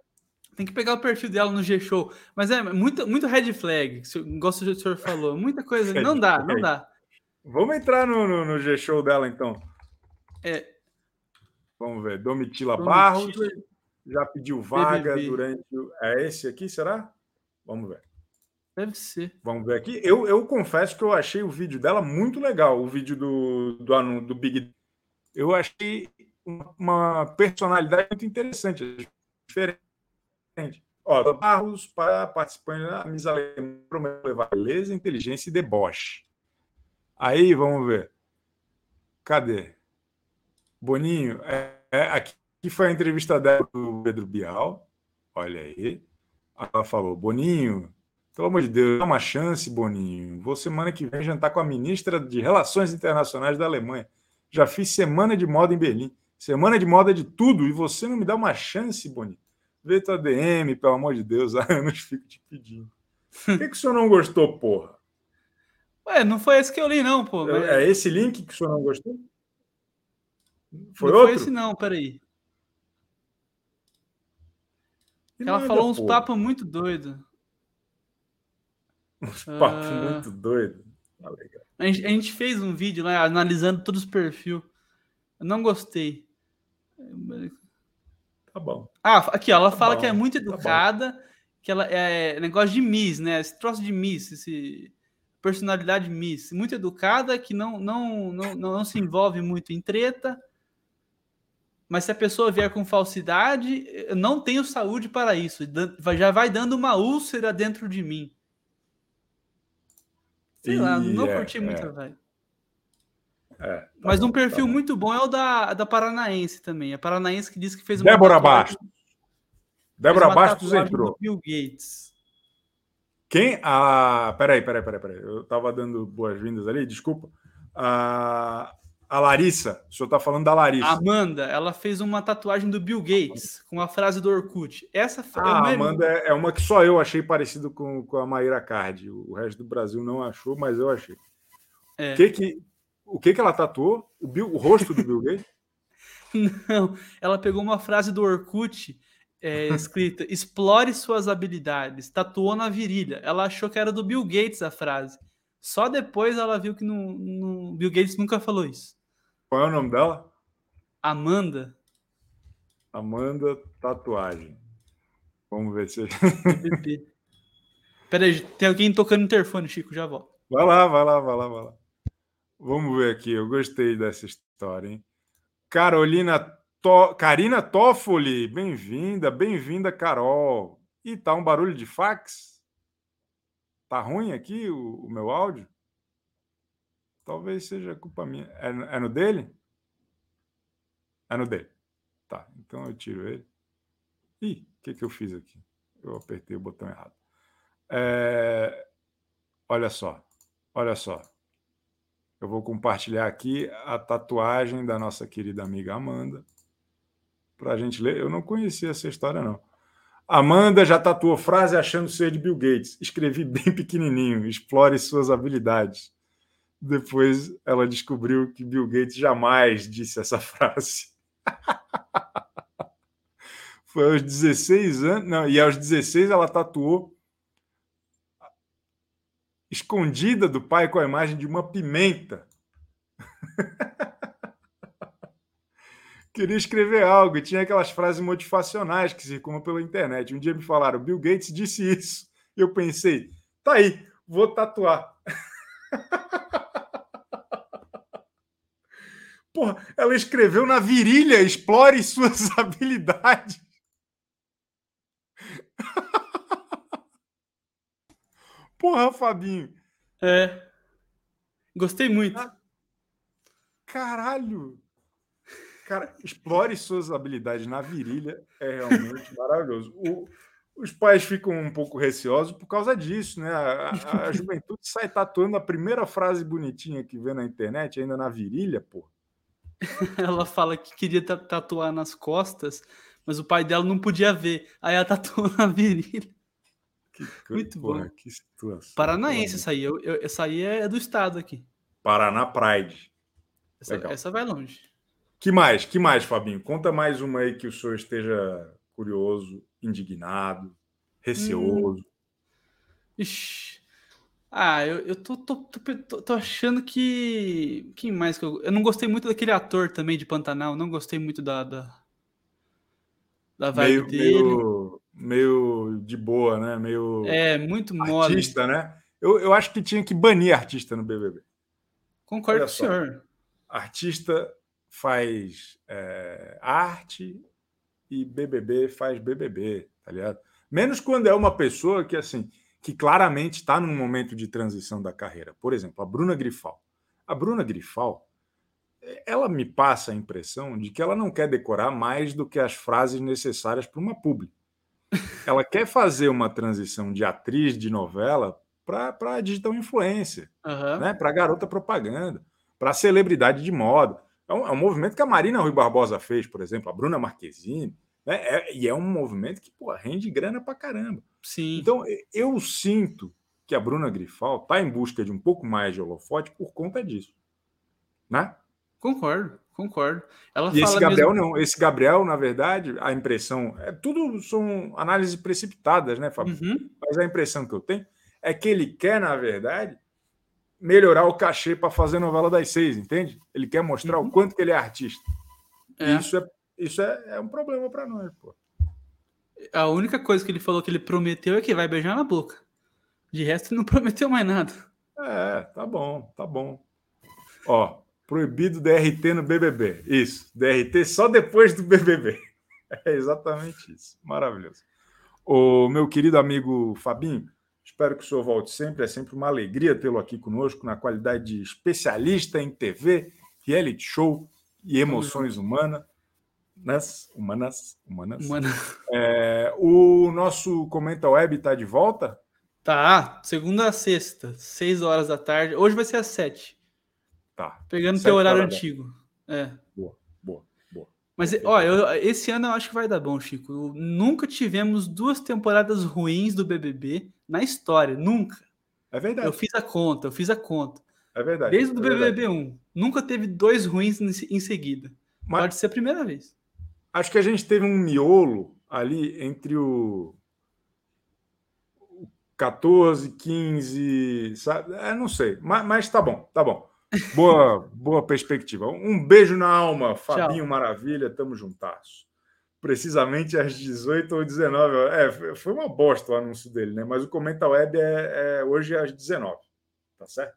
Tem que pegar o perfil dela no G-Show. Mas é muito red flag. Gosto do que o senhor falou. Muita coisa. Não dá. Vamos entrar no G-Show dela, então. Vamos ver. Domitila Barros já pediu vaga BBB. Durante... É esse aqui, será? Vamos ver. Deve ser. Vamos ver aqui. Eu confesso que eu achei o vídeo dela muito legal, o vídeo do Big. Eu achei uma personalidade muito interessante, diferente. Ó, Barros para participantes da Miss Alemanha prometeu levar beleza, inteligência e deboche. Aí, vamos ver. Cadê? Boninho. Aqui foi a entrevista dela do Pedro Bial. Olha aí. Ela falou, Boninho... Pelo amor de Deus, dá uma chance, Boninho. Vou semana que vem jantar com a ministra de Relações Internacionais da Alemanha. Já fiz semana de moda em Berlim. Semana de moda de tudo. E você não me dá uma chance, Boninho. Vê tua DM, pelo amor de Deus. Há anos fico te pedindo. Por que o senhor não gostou, porra? Ué, não foi esse que eu li, não, pô. Mas... É esse link que o senhor não gostou? Foi não outro? Não foi esse não, peraí. Ela falou uns papos muito doidos. Uns papos muito doidos. Tá legal. A gente fez um vídeo lá analisando todos os perfis. Eu não gostei. Tá bom. Aqui, ó, ela fala que é muito educada, que ela é negócio de Miss, né? Esse troço de Miss, esse personalidade Miss. Muito educada, que não se envolve muito em treta. Mas se a pessoa vier com falsidade, eu não tenho saúde para isso. Já vai dando uma úlcera dentro de mim. Sei lá, não curti muito, velho. Tá mas bom, um perfil muito bom é o da Paranaense também. A Paranaense que disse que fez uma... Débora Bastos. Débora Bastos entrou. Bill Gates. Quem? Peraí. Eu tava dando boas-vindas ali, desculpa. A Larissa. O senhor tá falando da Larissa. A Amanda, ela fez uma tatuagem do Bill Gates com a frase do Orkut. Essa foi a Amanda é uma que só eu achei parecido com a Mayra Card. O resto do Brasil não achou, mas eu achei. O que ela tatuou? O rosto do Bill Gates? Não, ela pegou uma frase do Orkut escrita explore suas habilidades, tatuou na virilha. Ela achou que era do Bill Gates a frase. Só depois ela viu que Bill Gates nunca falou isso. Qual é o nome dela? Amanda. Amanda Tatuagem. Vamos ver se... Peraí, tem alguém tocando interfone, Chico, já volto. Vai lá. Vamos ver aqui, eu gostei dessa história, hein? Carina Toffoli, bem-vinda, Carol. Ih, tá um barulho de fax? Tá ruim aqui o meu áudio? Talvez seja culpa minha. É no dele? É no dele. Tá, então eu tiro ele. Ih, o que eu fiz aqui? Eu apertei o botão errado. Olha só. Eu vou compartilhar aqui a tatuagem da nossa querida amiga Amanda. Pra gente ler. Eu não conhecia essa história, não. Amanda já tatuou frase achando ser de Bill Gates. Escrevi bem pequenininho, explore suas habilidades. Depois ela descobriu que Bill Gates jamais disse essa frase. Foi aos 16 anos... Não, e aos 16 ela tatuou escondida do pai com a imagem de uma pimenta. Queria escrever algo e tinha aquelas frases motivacionais que circulam pela internet. Um dia me falaram, Bill Gates disse isso. Eu pensei, tá aí, vou tatuar. Porra, ela escreveu na virilha, explore suas habilidades. Porra, Fabinho. É. Gostei muito. Caralho. Cara, explore suas habilidades na virilha é realmente maravilhoso. Os pais ficam um pouco receosos por causa disso, né? A juventude sai tatuando a primeira frase bonitinha que vê na internet, ainda na virilha, pô. Ela fala que queria tatuar nas costas, mas o pai dela não podia ver. Aí ela tatuou na virilha. Muito porra, bom. Que situação. Paranaense essa aí. Essa aí é do estado aqui. Paraná Pride. Essa vai longe. Que mais, Fabinho? Conta mais uma aí que o senhor esteja curioso, indignado, receoso. Ixi. Ah, eu tô achando que... Quem mais que eu... Eu não gostei muito daquele ator também de Pantanal. Não gostei muito da vibe dele. Meio de boa, né? Meio... É, muito mole. Artista, né? Eu acho que tinha que banir artista no BBB. Concordo com o senhor. Artista... faz arte e BBB faz BBB, tá ligado? Menos quando é uma pessoa que, assim, que claramente está num momento de transição da carreira. Por exemplo, a Bruna Griphao. A Bruna Griphao, ela me passa a impressão de que ela não quer decorar mais do que as frases necessárias para uma publi. Ela quer fazer uma transição de atriz de novela para digital influencer, né? Para garota propaganda, para celebridade de moda. É um movimento que a Marina Rui Barbosa fez, por exemplo, a Bruna Marquezine, né? E é um movimento que, pô, rende grana pra caramba. Sim. Então, eu sinto que a Bruna Griphao está em busca de um pouco mais de holofote por conta disso, né? Concordo. Ela e fala esse Gabriel mesmo... não. Esse Gabriel, na verdade, a impressão... Tudo são análises precipitadas, né, Fabio? Uhum. Mas a impressão que eu tenho é que ele quer, na verdade... melhorar o cachê para fazer novela das 6, entende? Ele quer mostrar o quanto que ele é artista. É. Isso é um problema para nós, pô. A única coisa que ele falou que ele prometeu é que vai beijar na boca. De resto, ele não prometeu mais nada. É, tá bom. Ó, proibido DRT no BBB. Isso, DRT só depois do BBB. É exatamente isso. Maravilhoso. O meu querido amigo Fabinho, espero que o senhor volte sempre. É sempre uma alegria tê-lo aqui conosco na qualidade de especialista em TV, reality show e emoções humanas. O nosso Comenta Web está de volta? Tá, segunda a sexta, 6 horas da tarde. Hoje vai ser às 7. Tá. Pegando teu horário antigo. É. Boa. Mas, ó, esse ano eu acho que vai dar bom, Chico. Nunca tivemos 2 temporadas ruins do BBB. Na história, nunca. É verdade. Eu fiz a conta. É verdade. Desde o BBB 1. Nunca teve 2 ruins em seguida. Mas pode ser a primeira vez. Acho que a gente teve um miolo ali entre o 14, 15, sabe? Não sei. Mas tá bom. Boa perspectiva. Um beijo na alma, Fabinho. Tchau. Maravilha. Tamo juntasso. Precisamente às 18 ou 19. Foi uma bosta o anúncio dele, né? Mas o Comenta Web é hoje às 19, tá certo?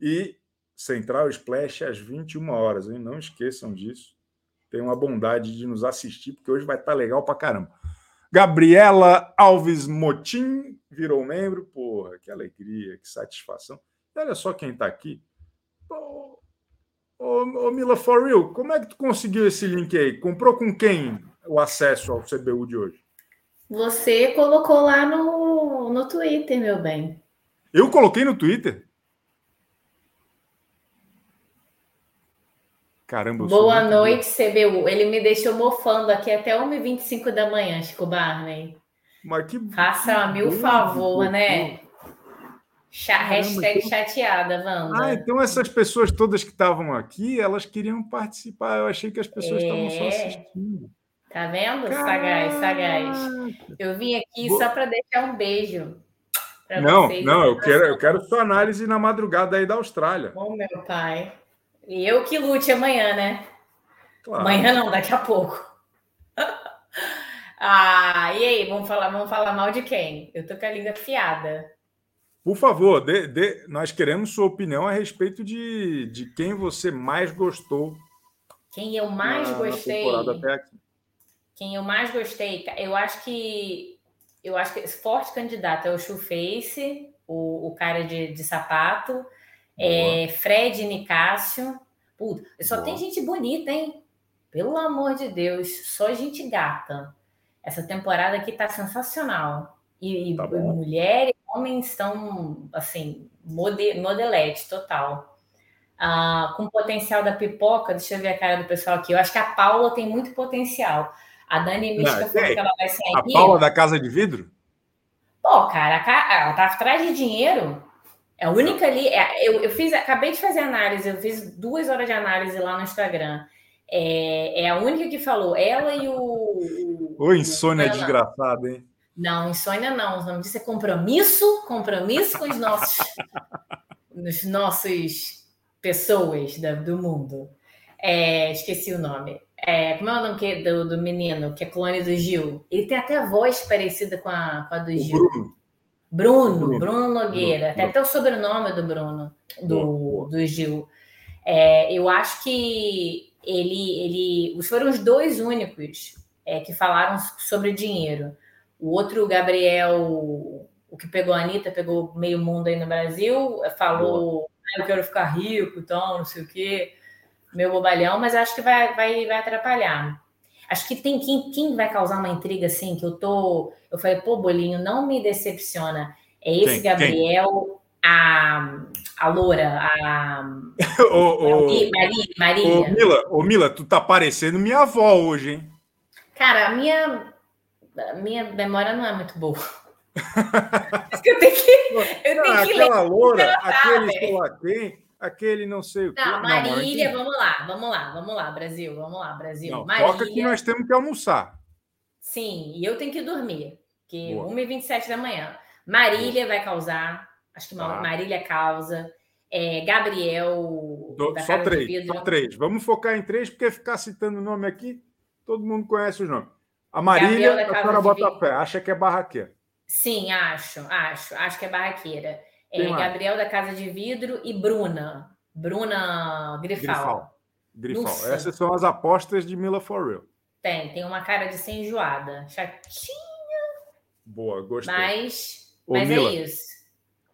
E Central Splash às 21 horas, hein? Não esqueçam disso. Tenham a bondade de nos assistir, porque hoje vai estar legal pra caramba. Gabriela Alves Motim virou membro. Porra, que alegria, que satisfação. E olha só quem tá aqui. Ô, Mila For Real, como é que tu conseguiu esse link aí? Comprou com quem? O acesso ao CBU de hoje? Você colocou lá no Twitter, meu bem. Eu coloquei no Twitter? Caramba. Boa noite, CBU. Ele me deixou mofando aqui até 1h25 da manhã, Chico Barney. Faça a mil favor, né? Hashtag chateada, Wanda. Ah, então essas pessoas todas que estavam aqui, elas queriam participar. Eu achei que as pessoas estavam só assistindo. Tá vendo? Caraca. Sagaz. Eu vim aqui só para deixar um beijo. Não, vocês. Não, eu quero sua análise na madrugada aí da Austrália. Ô, meu pai. E eu que lute amanhã, né? Claro. Amanhã não, daqui a pouco. Ah, e aí, vamos falar mal de quem? Eu tô com a língua afiada. Por favor, nós queremos sua opinião a respeito de quem você mais gostou. Quem eu mais gostei? Temporada até aqui. Quem eu mais gostei, eu acho que forte candidato é o Chuface, o cara de sapato, Fred Nicácio. Puta, só tem gente bonita, hein? Pelo amor de Deus, só gente gata. Essa temporada aqui tá sensacional. E tá mulheres, homens estão, assim, modelete total. Ah, com o potencial da pipoca, deixa eu ver a cara do pessoal aqui. Eu acho que a Paula tem muito potencial. A Dani Mística falou que ela vai sair. A Paula da Casa de Vidro? Pô, cara, ela tá atrás de dinheiro. É a única ali. Acabei de fazer análise, eu fiz 2 horas de análise lá no Instagram. É a única que falou. Ela e o... Ô, insônia desgraçada, hein? Não, insônia não. O nome disso é compromisso com os nossos... os nossos pessoas do mundo. Esqueci o nome. Como é o nome do menino, que é clone do Gil? Ele tem até a voz parecida com a do Gil. Bruno Nogueira. Tem até o sobrenome do Bruno, do Gil. Eu acho que ele foram os 2 únicos que falaram sobre dinheiro. O outro, o Gabriel, o que pegou a Anitta, pegou meio mundo aí no Brasil, falou, eu quero ficar rico, então, não sei o quê. Meu bobalhão, mas acho que vai atrapalhar. Acho que tem quem vai causar uma intriga assim, que eu falei, pô, Bolinho, não me decepciona. É esse Gabriel, a Loura, a Marília. Mila, tu tá parecendo minha avó hoje, hein? Cara, a minha memória não é muito boa. eu tenho que ler. Aquela Loura, aquele escolaquém. Aquele não sei o que. Não, Marília, não. Vamos lá, Brasil, Brasil. Não, Marília... Toca que nós temos que almoçar. Sim, e eu tenho que dormir, que 1h27 da manhã. Marília vai causar, acho que Marília causa. Gabriel... Só três. Vamos focar em 3, porque ficar citando o nome aqui, todo mundo conhece os nomes. A Marília, a senhora bota a pé, acha que é barraqueira. Sim, acho que é barraqueira. Gabriel da Casa de Vidro e Bruna Griphao. Essas são as apostas de Mila For Real. Tem uma cara de ser enjoada, chatinha. Boa, gostei. Mas Mila, é isso.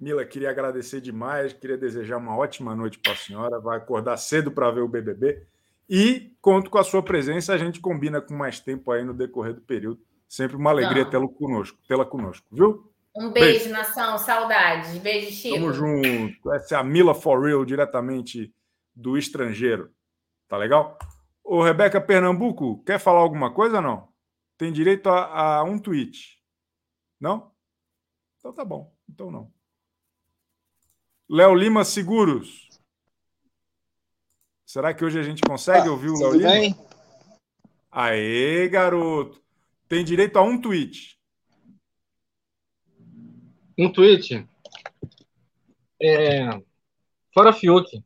Mila, queria agradecer demais, queria desejar uma ótima noite para a senhora, vai acordar cedo para ver o BBB e conto com a sua presença, a gente combina com mais tempo aí no decorrer do período. Sempre uma alegria tê-la conosco, viu? Um beijo, nação, saudades. Beijo, Chico. Tamo junto. Essa é a Mila For Real, diretamente do estrangeiro. Tá legal? Ô, Rebeca Pernambuco, quer falar alguma coisa ou não? Tem direito a um tweet. Não? Então tá bom. Então não. Léo Lima Seguros. Será que hoje a gente consegue ouvir o Léo Lima? Tudo bem? Aê, garoto. Tem direito a um tweet. Um tweet. Fora Fiuk.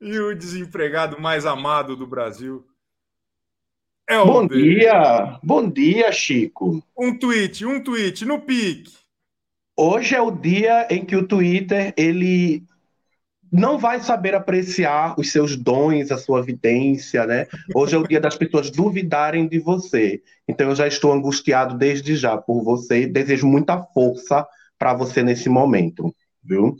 E o desempregado mais amado do Brasil é o... Bom dia, Chico. Um tweet no pique. Hoje é o dia em que o Twitter, ele... não vai saber apreciar os seus dons, a sua vidência, né? Hoje é o dia das pessoas duvidarem de você. Então eu já estou angustiado desde já por você e desejo muita força para você nesse momento, viu?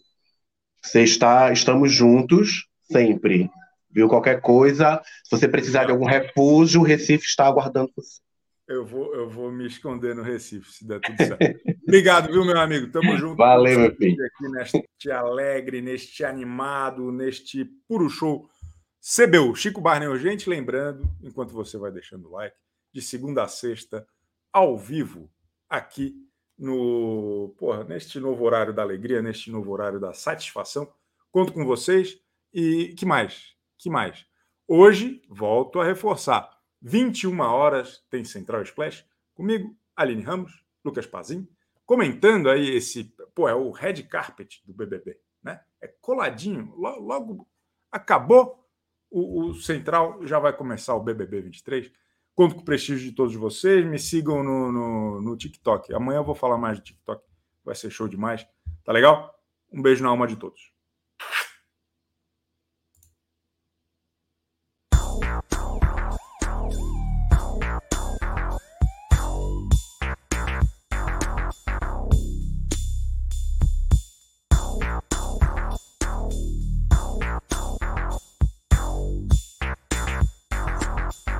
Estamos juntos sempre, viu? Qualquer coisa, se você precisar de algum refúgio, o Recife está aguardando você. Eu vou me esconder no Recife, se der tudo certo. Obrigado, viu, meu amigo? Tamo junto. Valeu, meu filho. Aqui neste alegre, neste animado, neste puro show CBU, Chico Barney Urgente, lembrando, enquanto você vai deixando o like, de segunda a sexta, ao vivo, aqui no... Porra, neste novo horário da alegria, neste novo horário da satisfação, conto com vocês. E que mais? Que mais? Hoje, volto a reforçar, 21 horas tem Central Splash, comigo, Aline Ramos, Lucas Pazin, comentando aí esse... Pô, é o red carpet do BBB, né? É coladinho, logo acabou... O Central já vai começar o BBB 23. Conto com o prestígio de todos vocês. Me sigam no TikTok. Amanhã eu vou falar mais do TikTok. Vai ser show demais. Tá legal? Um beijo na alma de todos.